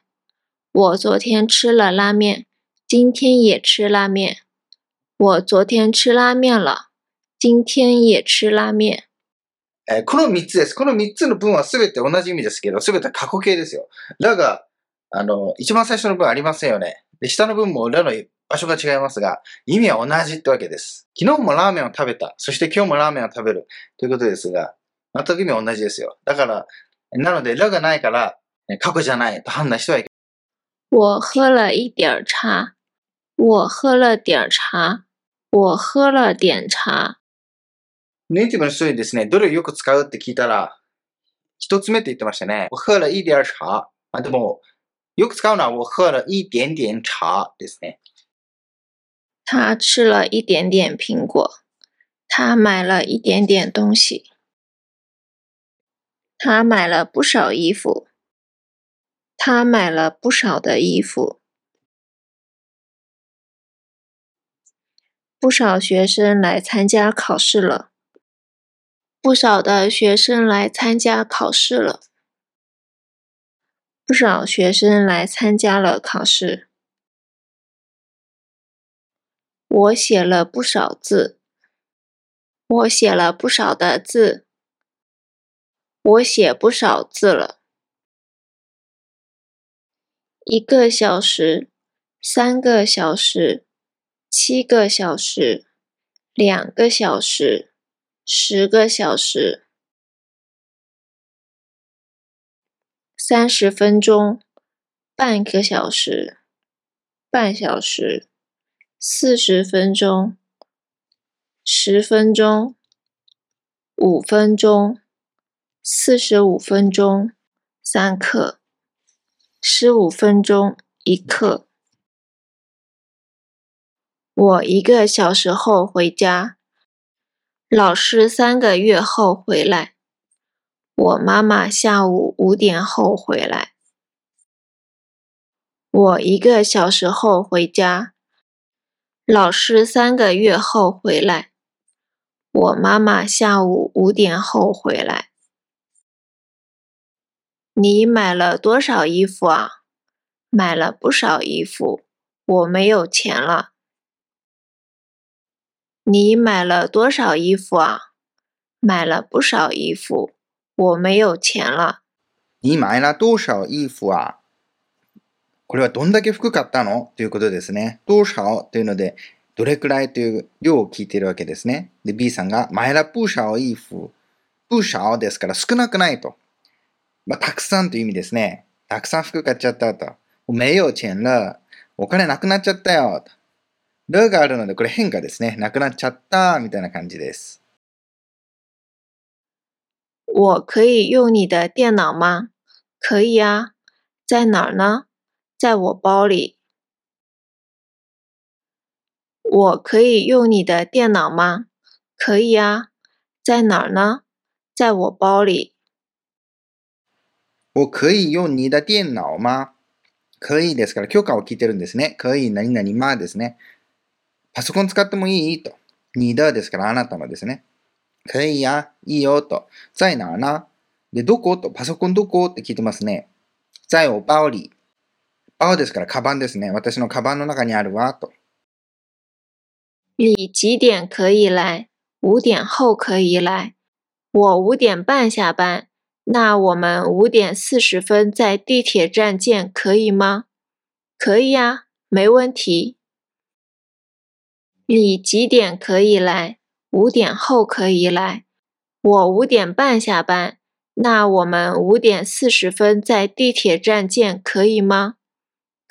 我昨天吃了拉面，今天也吃拉面。我昨天吃拉面了，今天也吃拉面。この3つです。この3つの文はすべて同じ意味ですけど、すべて過去形ですよ。らが、一番最初の文ありませんよね。で、下の文もらの場所が違いますが、意味は同じってわけです。昨日もラーメンを食べた。そして今日もラーメンを食べる。ということですが、全く意味は同じですよ。だから、なので、らがないから、過去じゃないと判断してはいけない。我喝了一点茶。我喝了点茶。我喝了点茶。ネイティブの人にですね、どれをよく使うって聞いたら、一つ目って言ってましたね。我喝了一点茶。でも、よく使うのは我喝了一点点茶ですね。他吃了一点点苹果。他买了一点点东西。他买了不少衣服。他买了不少的衣服。不少学生来参加考试了。不少的学生来参加考试了。不少学生来参加了考试。我写了不少字。我写了不少的字。我写不少字了。1个小时，3个小时，7个小时，2个小时，10个小时。30分钟，半个小时，半小时，40分钟，10分钟，5分钟，45分钟，3克，15分钟，1克。我1个小时后回家。老师3个月后回来。我妈妈下午5点后回来。我1个小时后回家。老师3个月后回来。我妈妈下午5点后回来。你买了多少衣服啊？买了不少衣服。我没有钱了。你买了多少衣服啊？买了不少衣服。我没有钱了。你买了多少衣服啊？これはどんだけ服買ったのということですね。多少というので、どれくらいという量を聞いているわけですね。で、B さんが買了不少衣服。不少ですから少なくないと。たくさんという意味ですね。たくさん服買っちゃったと。没有钱了。お金なくなっちゃったよと。了があるので、これ変化ですね。なくなっちゃったみたいな感じです。我可以用你的电脑吗？可以啊。在哪儿呢？在我包里。我可以用你的电脑吗？可以啊。在哪儿呢？在我包里。我可以用你的电脑吗？可以ですから許可を聞いてるんですね。可以何々まですね。パソコン使ってもいいと。にだですからあなたもですね。可以や、いいよと。在哪な。で、どこと、パソコンどこって聞いてますね。在我包里。包ですからカバンですね。私のカバンの中にあるわと。你几点可以来？5点后可以来。我5点半下班。那我们5点40分在地铁站见可以吗？可以呀，没问题。你几点可以来？5点后可以来。我5点半下班。那我们5:40在地铁站见可以吗？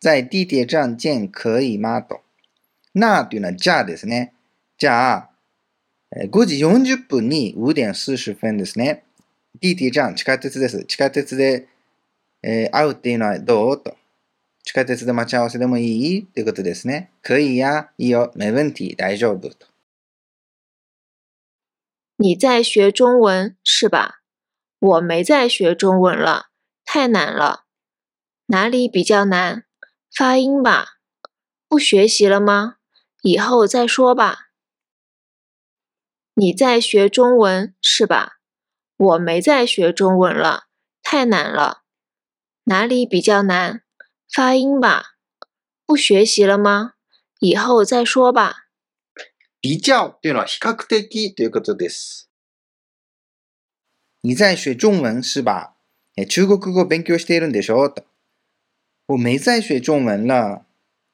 在地铁站见可以吗？と。なというのはじゃあですね。じゃあ、5:40に5:40ですね。地铁站、地下鉄です。地下鉄で、会うっていうのはどうと。地下鉄で待ち合わせでもいいということですね。可以呀、いいよ、没问题、大丈夫と。你在学中文是吧？我没在学中文了，太难了。哪里比较难？发音吧。不学习了吗？以后再说吧。你在学中文是吧？我没在学中文了，太难了。哪里比较难？发音吧。不学习了吗？以后再说吧。比較というのは比較的ということです。你在学中文是吧？中国語を勉強しているんでしょと。我没在学中文了。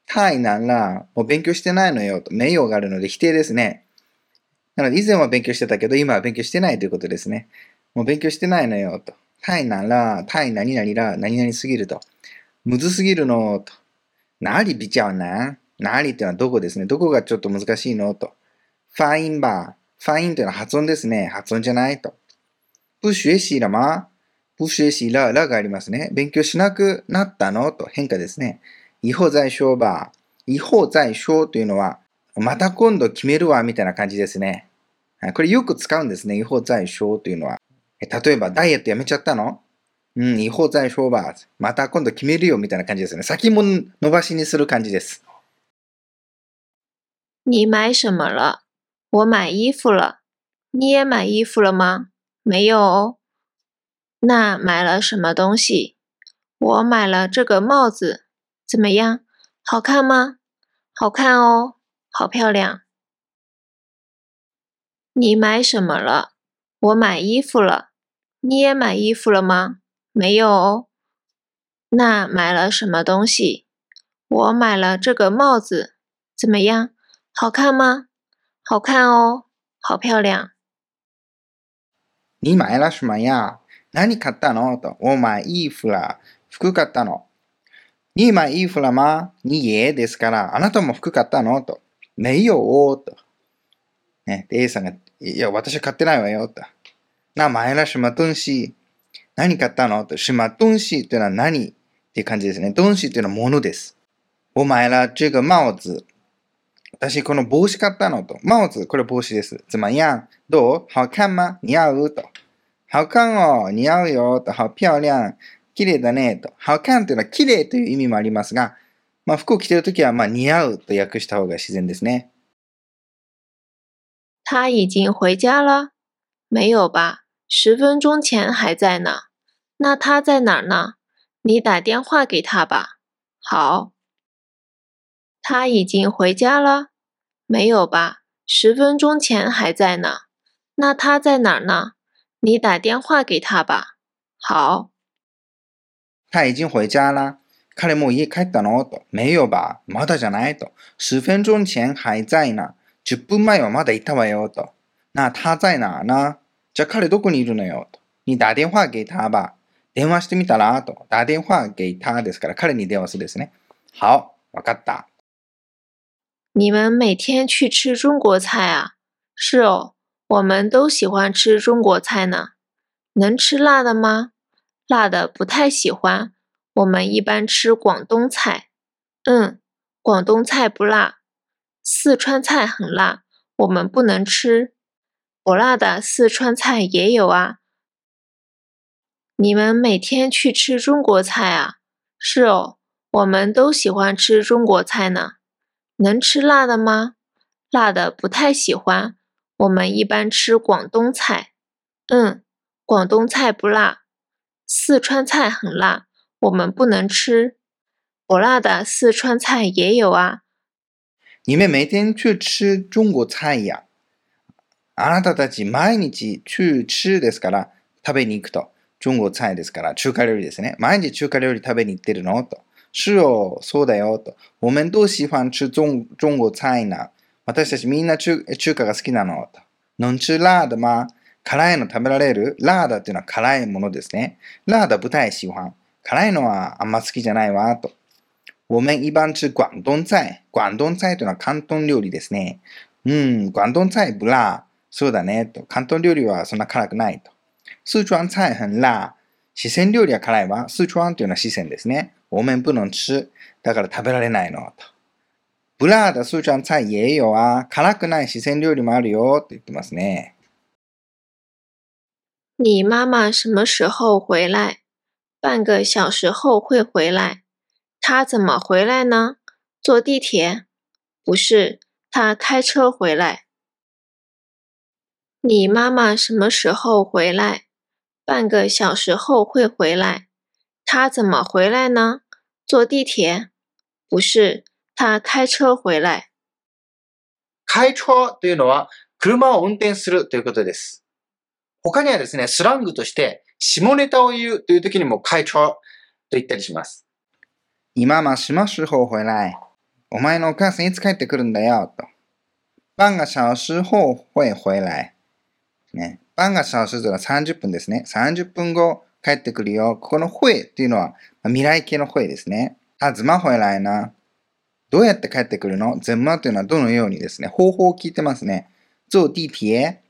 太難了。もう勉強してないのよと。没有があるので否定ですね。なので以前は勉強してたけど今は勉強してないということですね。もう勉強してないのよと。太難了。太何々ら何々すぎると。むずすぎるのと。哪里比较难？哪里というのはどこですね。どこがちょっと難しいのと。发音吧。发音というのは発音ですね。発音じゃないと。不学习了吗？不学习了。らがありますね。勉強しなくなったのと変化ですね。以後再说吧。以後再说というのは、また今度決めるわみたいな感じですね。これよく使うんですね。以後再说というのは。例えばダイエットやめちゃったの？うん、以後再说吧。また今度決めるよみたいな感じですね。先も伸ばしにする感じです。你买什么了？我买衣服了。你也买衣服了吗？没有哦。那买了什么东西？我买了这个帽子。怎么样？好看吗？好看哦，好漂亮。你买什么了？我买衣服了。你也买衣服了吗？没有哦。那买了什么东西？我买了这个帽子。怎么样？好看吗？好看哦，好漂亮。你买了什么呀？何買ったの？と。我买衣服了。服買ったの。你买衣服了吗？你也ですから、あなたも服買ったの？と。没有哦、と。ね、で A さんが、いや、私買ってないわよ、と。那买了什么东西？何買ったの？と。什么东西というのは何っていう感じですね。东西というのはものです。我买了这个帽子。私この帽子買ったのと。帽子、これ帽子です。怎么样？どう？好看吗？似合うと。好看哦、似合うよと。好漂亮。綺麗だねと。好看というのは綺麗という意味もありますが、まあ、服を着ているときはまあ似合うと訳した方が自然ですね。他已经回家了？没有吧。10分钟前还在呢。那他在哪儿呢？你打电话给他吧。好。他已经回家了？没有吧。10分钟前还在呢。那他在哪儿呢？你打电话给他吧。好。他已经回家了。彼も家帰ったの？と。没有吧。まだじゃないと。10分钟前还在呢。10分前はまだいたわよと。那他在哪呢？じゃあ彼どこにいるのよと。你打电话给他吧。電話してみたらと。打電話给他ですから彼に電話するですね。好。わかった。你们每天去吃中国菜啊？是哦，我们都喜欢吃中国菜呢。能吃辣的吗？辣的不太喜欢，我们一般吃广东菜。嗯，广东菜不辣，四川菜很辣，我们不能吃。不辣的四川菜也有啊。你们每天去吃中国菜啊？是哦，我们都喜欢吃中国菜呢。能吃辣的吗？辣的不太喜欢，我们一般吃广东菜。嗯，广东菜不辣，四川菜很辣，我们不能吃。不辣的四川菜也有啊。你们每天去吃中国菜呀。あなたたち毎日去吃ですから食べに行くと。中国菜ですから中華料理ですね。毎日中華料理食べに行ってるのと。是哦、そうだよと。我们都喜欢吃中国菜な。私たちみんな 中華が好きなのと。non吃辣的吗？辛いの食べられる？ラーダっていうのは辛いものですね。ラーダ不太喜欢。辛いのはあんま好きじゃないわと。我们一般吃广东菜。广东菜というのは広東料理ですね。广东菜不辣。そうだねと。広東料理はそんな辛くないと。四川菜很辣。四川料理は辛いわ。四川というのは四川ですね。我们不能吃。だから食べられないのと。不辣的四川菜也有啊。辛くない四川料理もあるよと言ってますね。你妈妈什么时候回来？半个小时后会回来。她怎么回来呢？坐地铁？不是，她开车回来。你妈妈什么时候回来？半个小时后会回来。她怎么回来呢？坐地铁？不是，她开车回来。開車というのは車を運転するということです。他にはですね、スラングとして下ネタを言うという時にも開車と言ったりします。你妈妈什么时候回来？お前のお母さんいつ帰ってくるんだよと。半个小时后会回来。ね、半个小时というのは30分ですね。30分後帰ってくるよ。ここの会というのは未来形の会ですね。あ、怎么回来な。どうやって帰ってくるの？怎么というのはどのようにですね。方法を聞いてますね。坐地铁、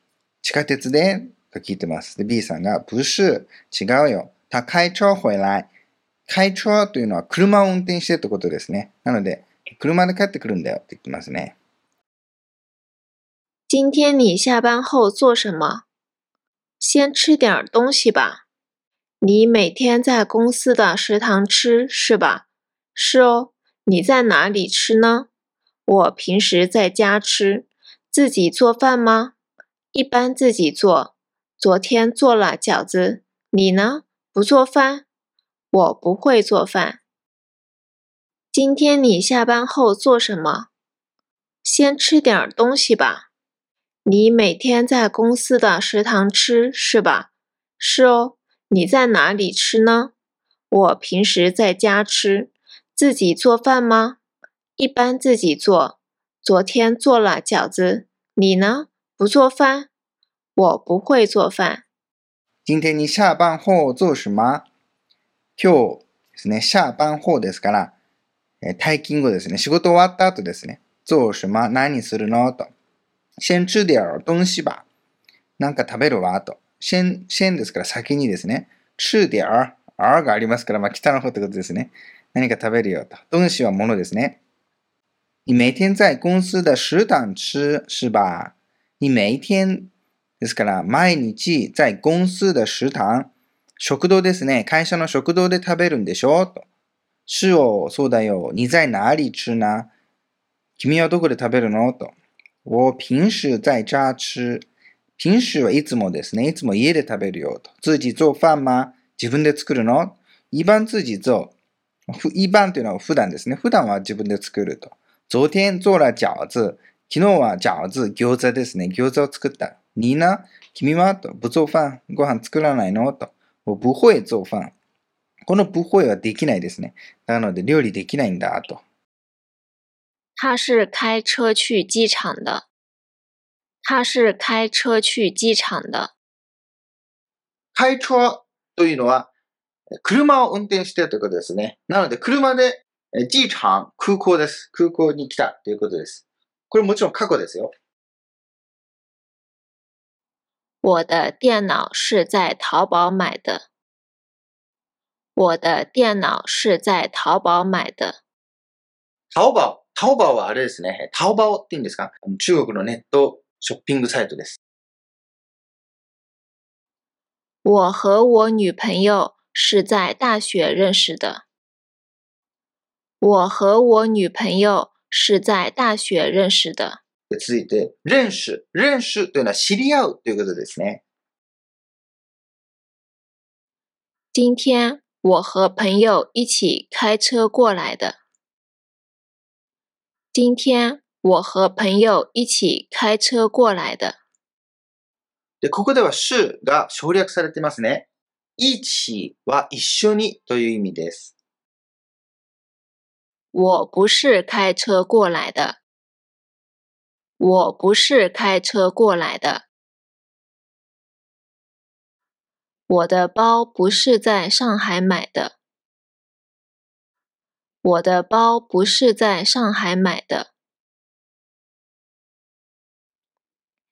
地下鉄で。と聞いてます。で、B さんが、不是、違うよ。他開車回来。開車というのは車を運転してってことですね。なので、車で帰ってくるんだよって言ってますね。今天你下班后做什么？先吃点东西吧。你每天在公司的食堂吃是吧？是哦。你在哪里吃呢？我平时在家吃。自己做饭吗？一般自己做。昨天做了饺子，你呢？不做饭？我不会做饭。今天你下班后做什么？先吃点东西吧。你每天在公司的食堂吃是吧？是哦。你在哪里吃呢？我平时在家吃。自己做饭吗？一般自己做。昨天做了饺子，你呢？不做饭？我不会做饭。今天你下班后做什么？今日ですね、下班後ですから、退勤後ですね、仕事終わった後ですね、做什么、何するのと。先吃点东西吧。なんか食べるわと。先ですから先にですね、吃点、あがありますから、まあ北の方ってことですね。何か食べるよと。东西はものですね。你每天在公司的食堂吃是吧？你每天ですから、毎日、在公司的食堂、食堂ですね、会社の食堂で食べるんでしょと。是哦、そうだよ。你在哪里吃呢？君はどこで食べるのと。我平时在家吃。平时はいつもですね、いつも家で食べるよと。自己做饭吗？自分で作るの？一般自己做。一般というのは普段ですね。普段は自分で作ると。昨天做了饺子。昨日は餃子、餃子ですね。餃子を作った。你呢？君はと。不做飯。ご飯作らないのと。我不会做飯。この不会はできないですね。なので料理できないんだと。他是开车去机场的。開車というのは車を運転してということですね。なので車で機場、空港です。空港に来たということです。これもちろん過去ですよ。我的电脑是在淘宝买的。我的电脑是在淘宝买的。淘宝はあれですね。淘宝って言うんですか？中国のネットショッピングサイトです。我和我女朋友是在大学认识的。我和我女朋友是在大学认识的。続いて、認識というのは知り合うということですね。今天我和朋友一起开车过来的。今天我和朋友一起开车过来的。でここでは週が省略されてますね。一起は一緒にという意味です。我不是开车过来的。我不是开车过来的。我的包不是在上海买的。我的包不是在上海买的。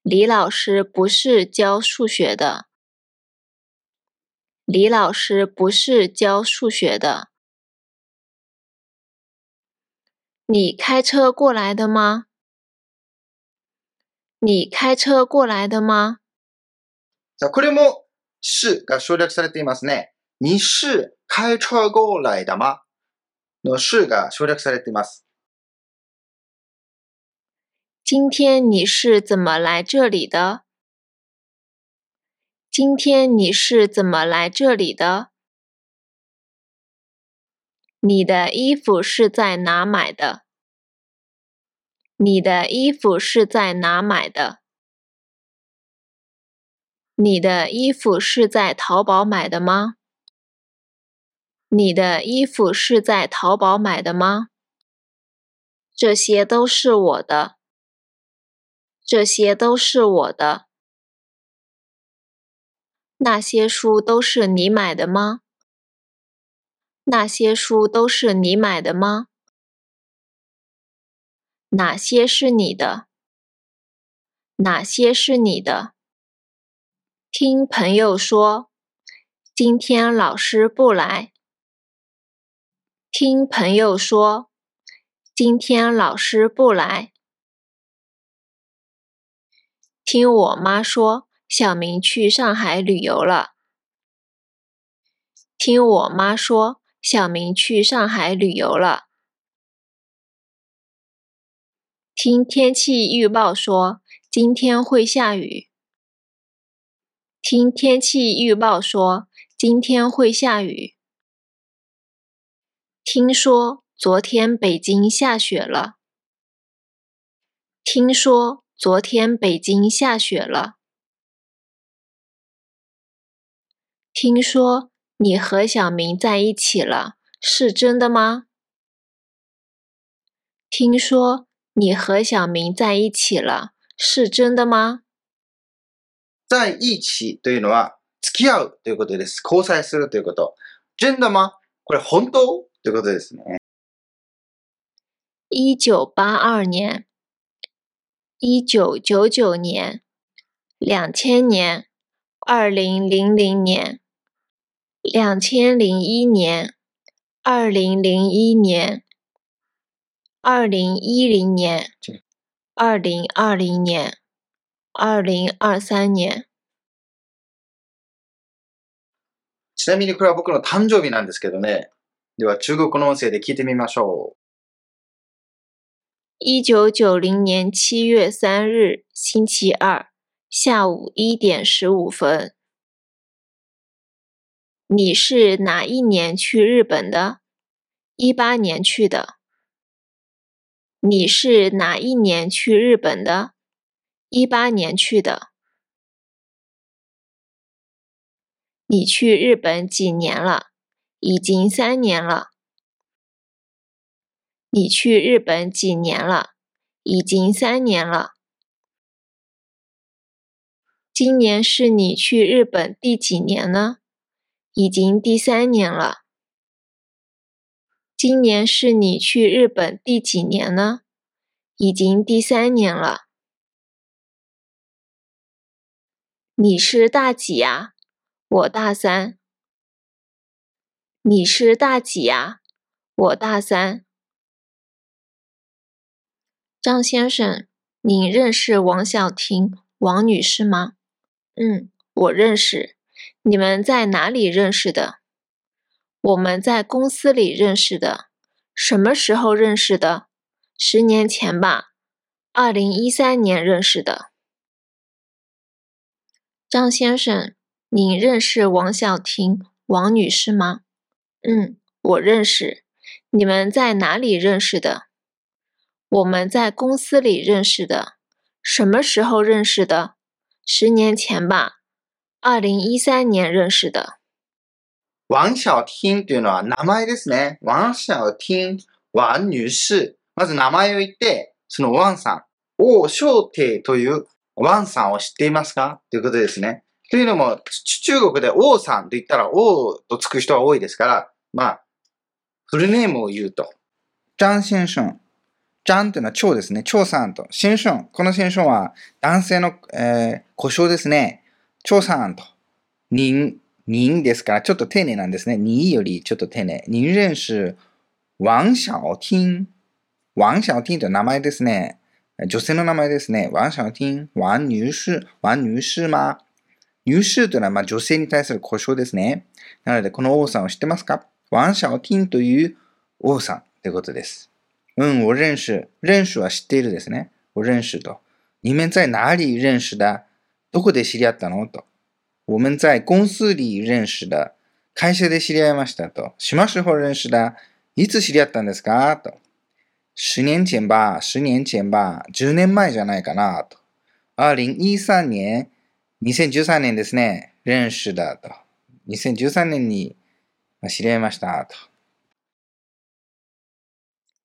李老师不是教数学的。李老师不是教数学的。你开车过来的吗？你开车过来的吗？さあこれも是が省略されていますね。你是开车过来的吗？の是が省略されています。今天你是怎么来这里的？今天你是怎么来这里的？你的衣服是在哪买的？你的衣服是在哪买的？你的衣服是在淘宝买的吗？你的衣服是在淘宝买的吗？这些都是我的。这些都是我的。那些书都是你买的吗？那些书都是你买的吗？哪些是你的？哪些是你的？听朋友说，今天老师不来。听朋友说，今天老师不来。听我妈说，小明去上海旅游了。听我妈说，小明去上海旅游了。听天气预报说，今天会下雨。听天气预报说，今天会下雨。听说昨天北京下雪了。听说昨天北京下雪了。听说你和小明在一起了，是真的吗？听说你和小明在一起了，是真的吗？在一起というのは付き合うということです。交際するということ。真的吗？これ本当ということですね。1982年、1999年、2000年、2000年、2001年、2001年。2010年、2020年、2023年。ちなみにこれは僕の誕生日なんですけどね。では中国の音声で聞いてみましょう。1990年7月3日星期二下午1点15分。你是哪一年去日本的？18年去的。你是哪一年去日本的？18年去的。你去日本几年了？已经3年了。你去日本几年了？已经3年了。今年是你去日本第几年呢？已经第3年了。今年是你去日本第几年呢？已经第3年了。你是大几啊？我大3。你是大几啊？我大3。张先生，您认识王小婷、王女士吗？我认识。你们在哪里认识的？我们在公司里认识的。什么时候认识的？10年前吧，2013年认识的。张先生，您认识王小婷、王女士吗？嗯，我认识。你们在哪里认识的？我们在公司里认识的。什么时候认识的？10年前吧。2013年认识的。王小婷っていうのは名前ですね。王小婷、王女士。まず名前を言って、その王さん。王小婷という王さんを知っていますかということですね。というのも、中国で王さんと言ったら王とつく人は多いですから、まあ、フルネームを言うと。張先生。張というのは張ですね。張さんと。先生。この先生は男性の、呼称ですね。張さんと。您ですから、ちょっと丁寧なんですね。您よりちょっと丁寧。您认识王小婷。王小婷という名前ですね。女性の名前ですね。王小婷、王女士、王女士吗？女士というのはまあ女性に対する呼称ですね。なので、この王さんを知ってますか？王小婷という王さんということです。うん、我认识。认识は知っているですね。我认识と。你们在哪里认识的？どこで知り合ったの？と。我们在公司里认识的。会社で知り合いましたと。什么时候认识的？いつ知り合ったんですか？と。10年前吧。10年前じゃないかなと。2013年ですね。认识的と。2013年に知り合いましたと。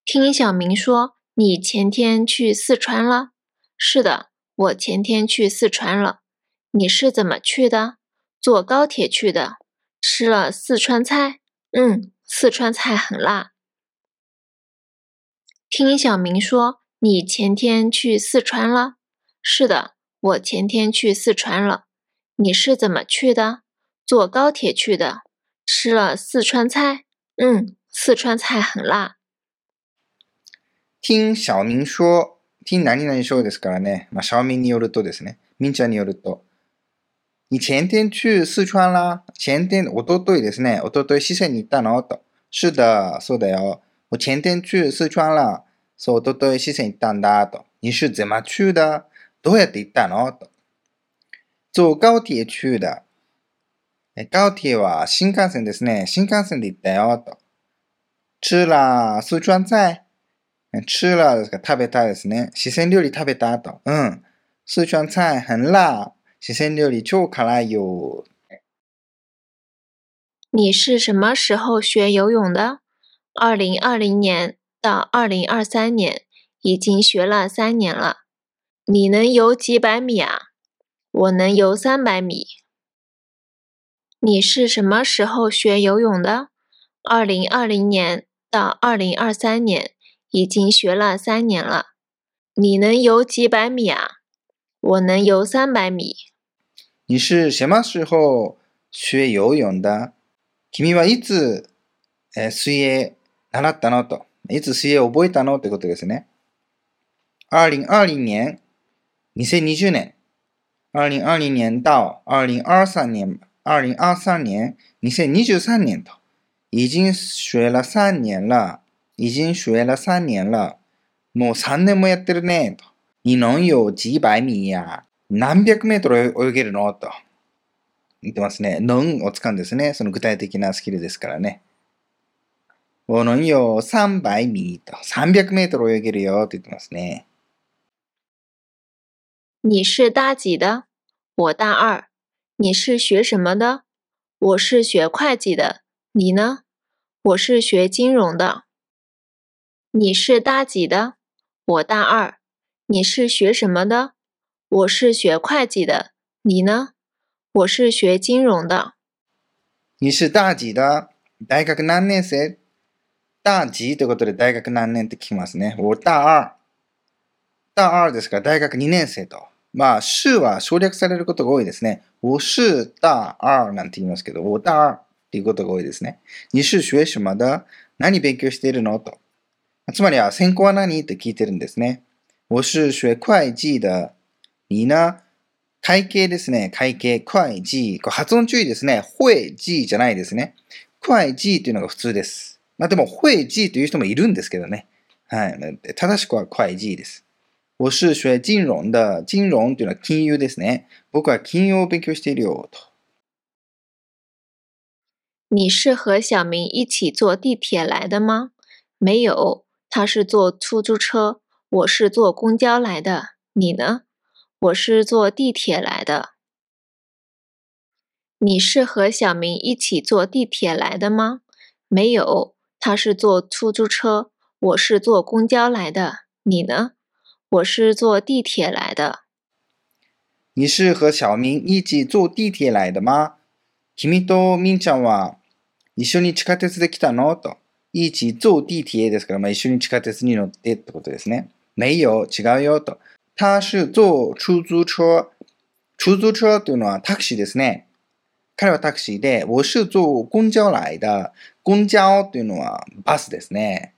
听小明说，你前天去四川了？是的，我前天去四川了。你是怎么去的？坐高铁去的。吃了四川菜？嗯，四川菜很辣。听小明说，你前天去四川了？是的，我前天去四川了。你是怎么去的？坐高铁去的。吃了四川菜？嗯，四川菜很辣。听小明说，听何々说ですからね。まあ、小明によるとですね。みんちゃんによると。你前天去四川啦？前天、おとといですね。おととい四川に行ったの？と。是的、そうだよ。我前天去四川啦。そう、おととい四川行ったんだ。と。你是怎么去的？どうやって行ったの？と。坐高铁去的。高铁は新幹線ですね。新幹線で行ったよ。と。吃了四川菜？吃了ですから食べたですね。四川料理食べた？と。うん。四川菜很辣。四川料理超辛いよ。你是什么时候学游泳的？2020年到2023年，已经学了3年了。你能游几百米啊？我能游300米。你是什么时候学游泳的？2020年到2023年，已经学了3年了。你能游几百米啊？我能游300米。你是什么时候学游泳的？君はいつ、水泳習ったの？と。いつ水泳覚えたの？ってことですね。2020年到2023年、2023年と。已经学了3年了。もう3年もやってるね。と。你能有几百米呀？何百メートル泳げるの？と言ってますね。能を使うんですね。その具体的なスキルですからね。我能有300米と。300メートル泳げるよと言ってますね。你是大几的？我大二。你是学什么的？我是学会计的。你呢？我是学金融的。你是大几的？我大二。你是学什么的？我是学会计的。你呢？我是学金融的。你是大几的？大学何年生？大几ということで大学何年って聞きますね。我大二。大二ですから大学2年生と。まあ、是は省略されることが多いですね。我是大二なんて言いますけど、我大二っていうことが多いですね。你是学什么的？何勉強しているの？と。つまりは専攻は何？と聞いてるんですね。我是学会计的。你呢？会計ですね。会計。会计。これ発音注意ですね。会計じゃないですね。会計というのが普通です。まあでも、会計という人もいるんですけどね。はい。正しくは会計です。我是学金融的。金融というのは金融ですね。僕は金融を勉強しているよ。と。你是和小明一起坐地铁来的吗？没有，他是坐出租车，我是坐公交来的。你呢？我是坐地铁来的。你是和小明一起坐地铁来的吗？没有，他是坐出租车，我是坐公交来的。你呢？我是坐地铁来的。你是和小明一起坐地铁来的吗？君とみんちゃんは一緒に地下鉄で来たのと。一起坐地铁ですから、一緒に地下鉄に乗ってってことですね。没有、違うよと。他是坐出租车。出租车というのはタクシーですね。彼はタクシーで、我是坐公交来的。公交というのはバスですね。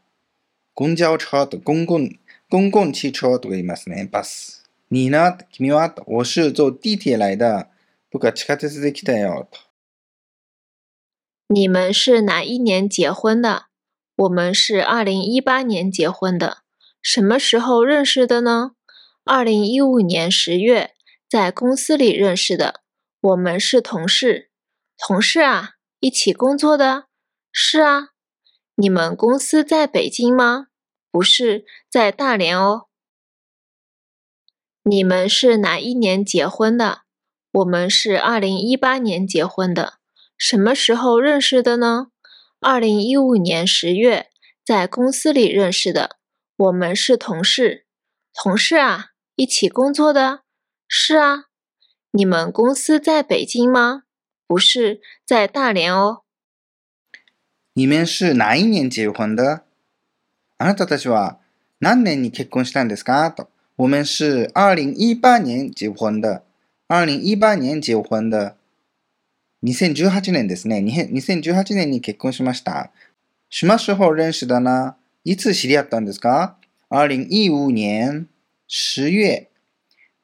公交车と公共汽車とか言いますね。バス。你呢？君は？我是坐地铁来的。僕は地下鉄で来たよと。你们是哪一年结婚的？我们是2018年结婚的。什么时候认识的呢？2015年10月，在公司里认识的。我们是同事。同事啊，一起工作的？是啊。你们公司在北京吗？不是，在大连哦。你们是哪一年结婚的？我们是2018年结婚的。什么时候认识的呢？2015年10月，在公司里认识的。我们是同事。同事啊，一起工作的？是啊。你们公司在北京吗？不是，在大连哦。你们是哪一年结婚的？あなたたちは何年に結婚したんですか？と。我们是2018年结婚的。2018年结婚的。2018年ですね。2018年に結婚しました。しましょう認識だな。いつ知り合ったんですか？2015年10月。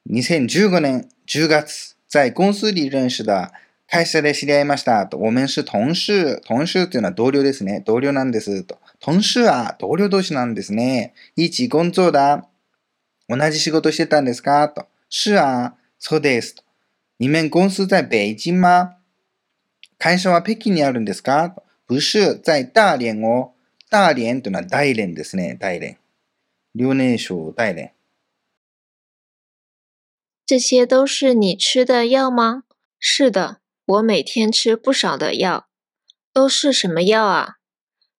2015年10月。在公司里認識だ。会社で知り合いました。と。我们是同事。同事というのは同僚ですね。同僚なんです。と。同事は同僚同士なんですね。一起工作だ。同じ仕事してたんですか？と。是啊。そうです。と。你们公司在北京吗？会社は北京にあるんですか？不是、在大連を。大連というのは大連ですね。大連。遼寧省大連。这些都是你吃的药吗？是的，我每天吃不少的药。都是什么药啊？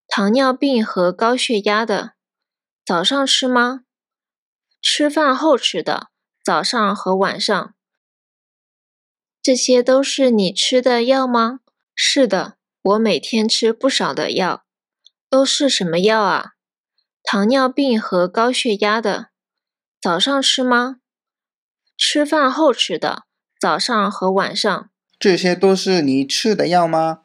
糖尿病和高血压的。早上吃吗？吃饭后吃的，早上和晚上。这些都是你吃的药吗？是的，我每天吃不少的药。都是什么药啊？糖尿病和高血压的。早上吃吗？吃饭后吃的，早上和晚上。这些都是你吃的药吗？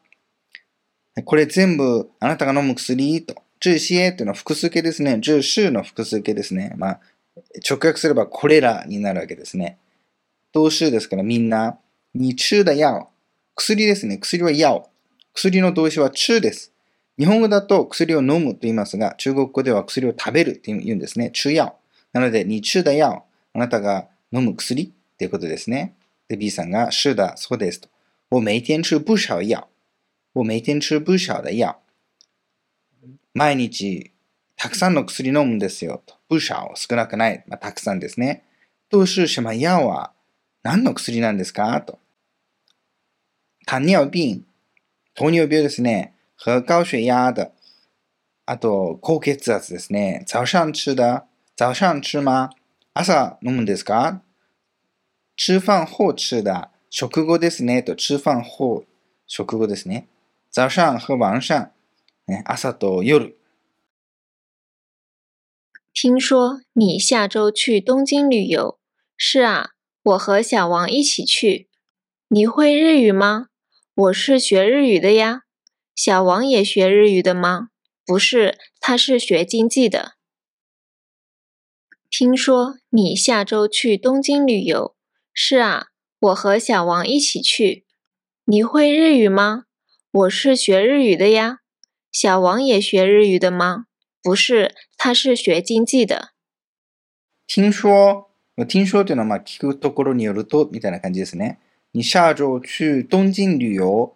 これ全部あなたが飲む薬と。这些というのは複数形ですね。这是の複数形ですね。直訳すればこれらになるわけですね。都是ですからみんな。你吃的药。薬ですね。薬は药。薬の動詞は吃です。日本語だと薬を飲むと言いますが、中国語では薬を食べると言うんですね。吃药。なので、你吃的药。あなたが飲む薬ということですね。で、B さんが、是的、そうですと。我每天吃不少药。我每天吃不少的药。毎日たくさんの薬飲むんですよと。不少、少なくない、たくさんですね。都是什么药は何の薬なんですかと。糖尿病、糖尿病ですね。和高血压的。あと高血圧ですね。早上吃的。早上吃吗？朝飲むんですか？吃饭后吃的。食後ですねと。吃饭後、食後ですね。早上和晚上、朝と夜。听说你下周去东京旅游。是啊，我和小王一起去。你会日语吗？我是学日语的呀。小王也学日语的吗？不是，他是学经济的。听说你下周去东京旅游。是啊，我和小王一起去。你会日语吗？我是学日语的呀。小王也学日语的吗？不是，他是学经济的。听说というのは聞くところによるとみたいな感じですね。你下周去东京旅游。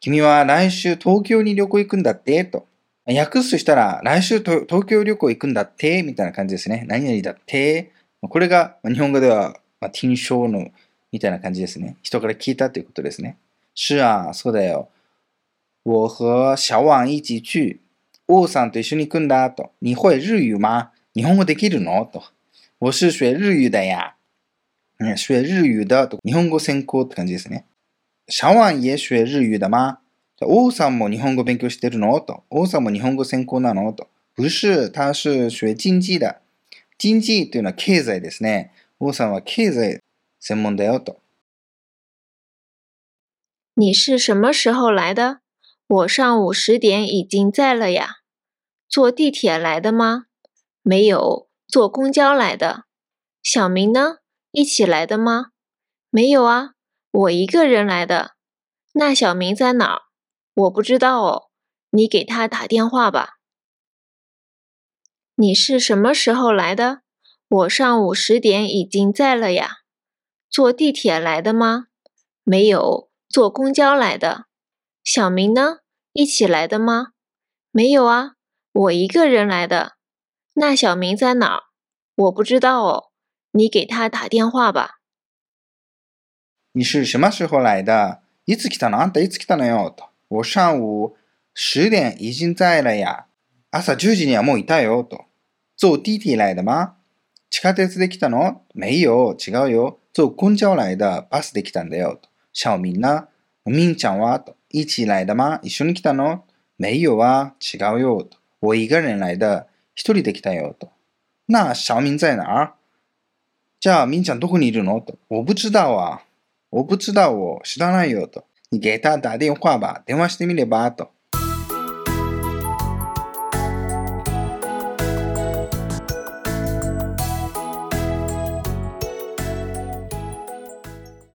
君は来週東京に旅行行くんだってと。訳すとしたら、来週東京旅行行くんだってみたいな感じですね。何々だって。これが日本語では、听说のみたいな感じですね。人から聞いたということですね。是啊、そうだよ。我和小王一起去。王さんと一緒に行くんだと。你会日语吗？日本語できるのと。我是学日语的呀。学日语的と。日本語専攻って感じですね。小王也学日语的吗？王さんも日本語勉強してるのと。王さんも日本語専攻なのと。不是、他是学经济的。经济というのは経済ですね。王さんは経済専門だよと。你是什么时候来的？我上午10点已经在了呀。坐地铁来的吗？没有，坐公交来的。小明呢？一起来的吗？没有啊，我一个人来的。那小明在哪儿？我不知道哦，你给他打电话吧。你是什么时候来的？我上午10点已经在了呀。坐地铁来的吗？没有，坐公交来的。小明呢？一起来的吗？没有啊，我一个人来的。那小明在哪儿？我不知道哦，你给他打电话吧。你是什么时候来的？いつ来たの？あんたいつ来たのよと。我上午10点已经在了呀。朝10時にはもういたよと。坐地铁来的吗？地下鉄で来たの？没有、違うよ。坐公交来的。バスで来たんだよと。小明呢？みんちゃんはと。一起来的吗？一緒に来たの？没有啊、違うよと。我一个人来的。一人で来たよと。那小明在哪儿？じゃあみんちゃんどこにいるのと。我不知道啊。我不知道を知らないよと。你给他打电话吧。電話してみればと。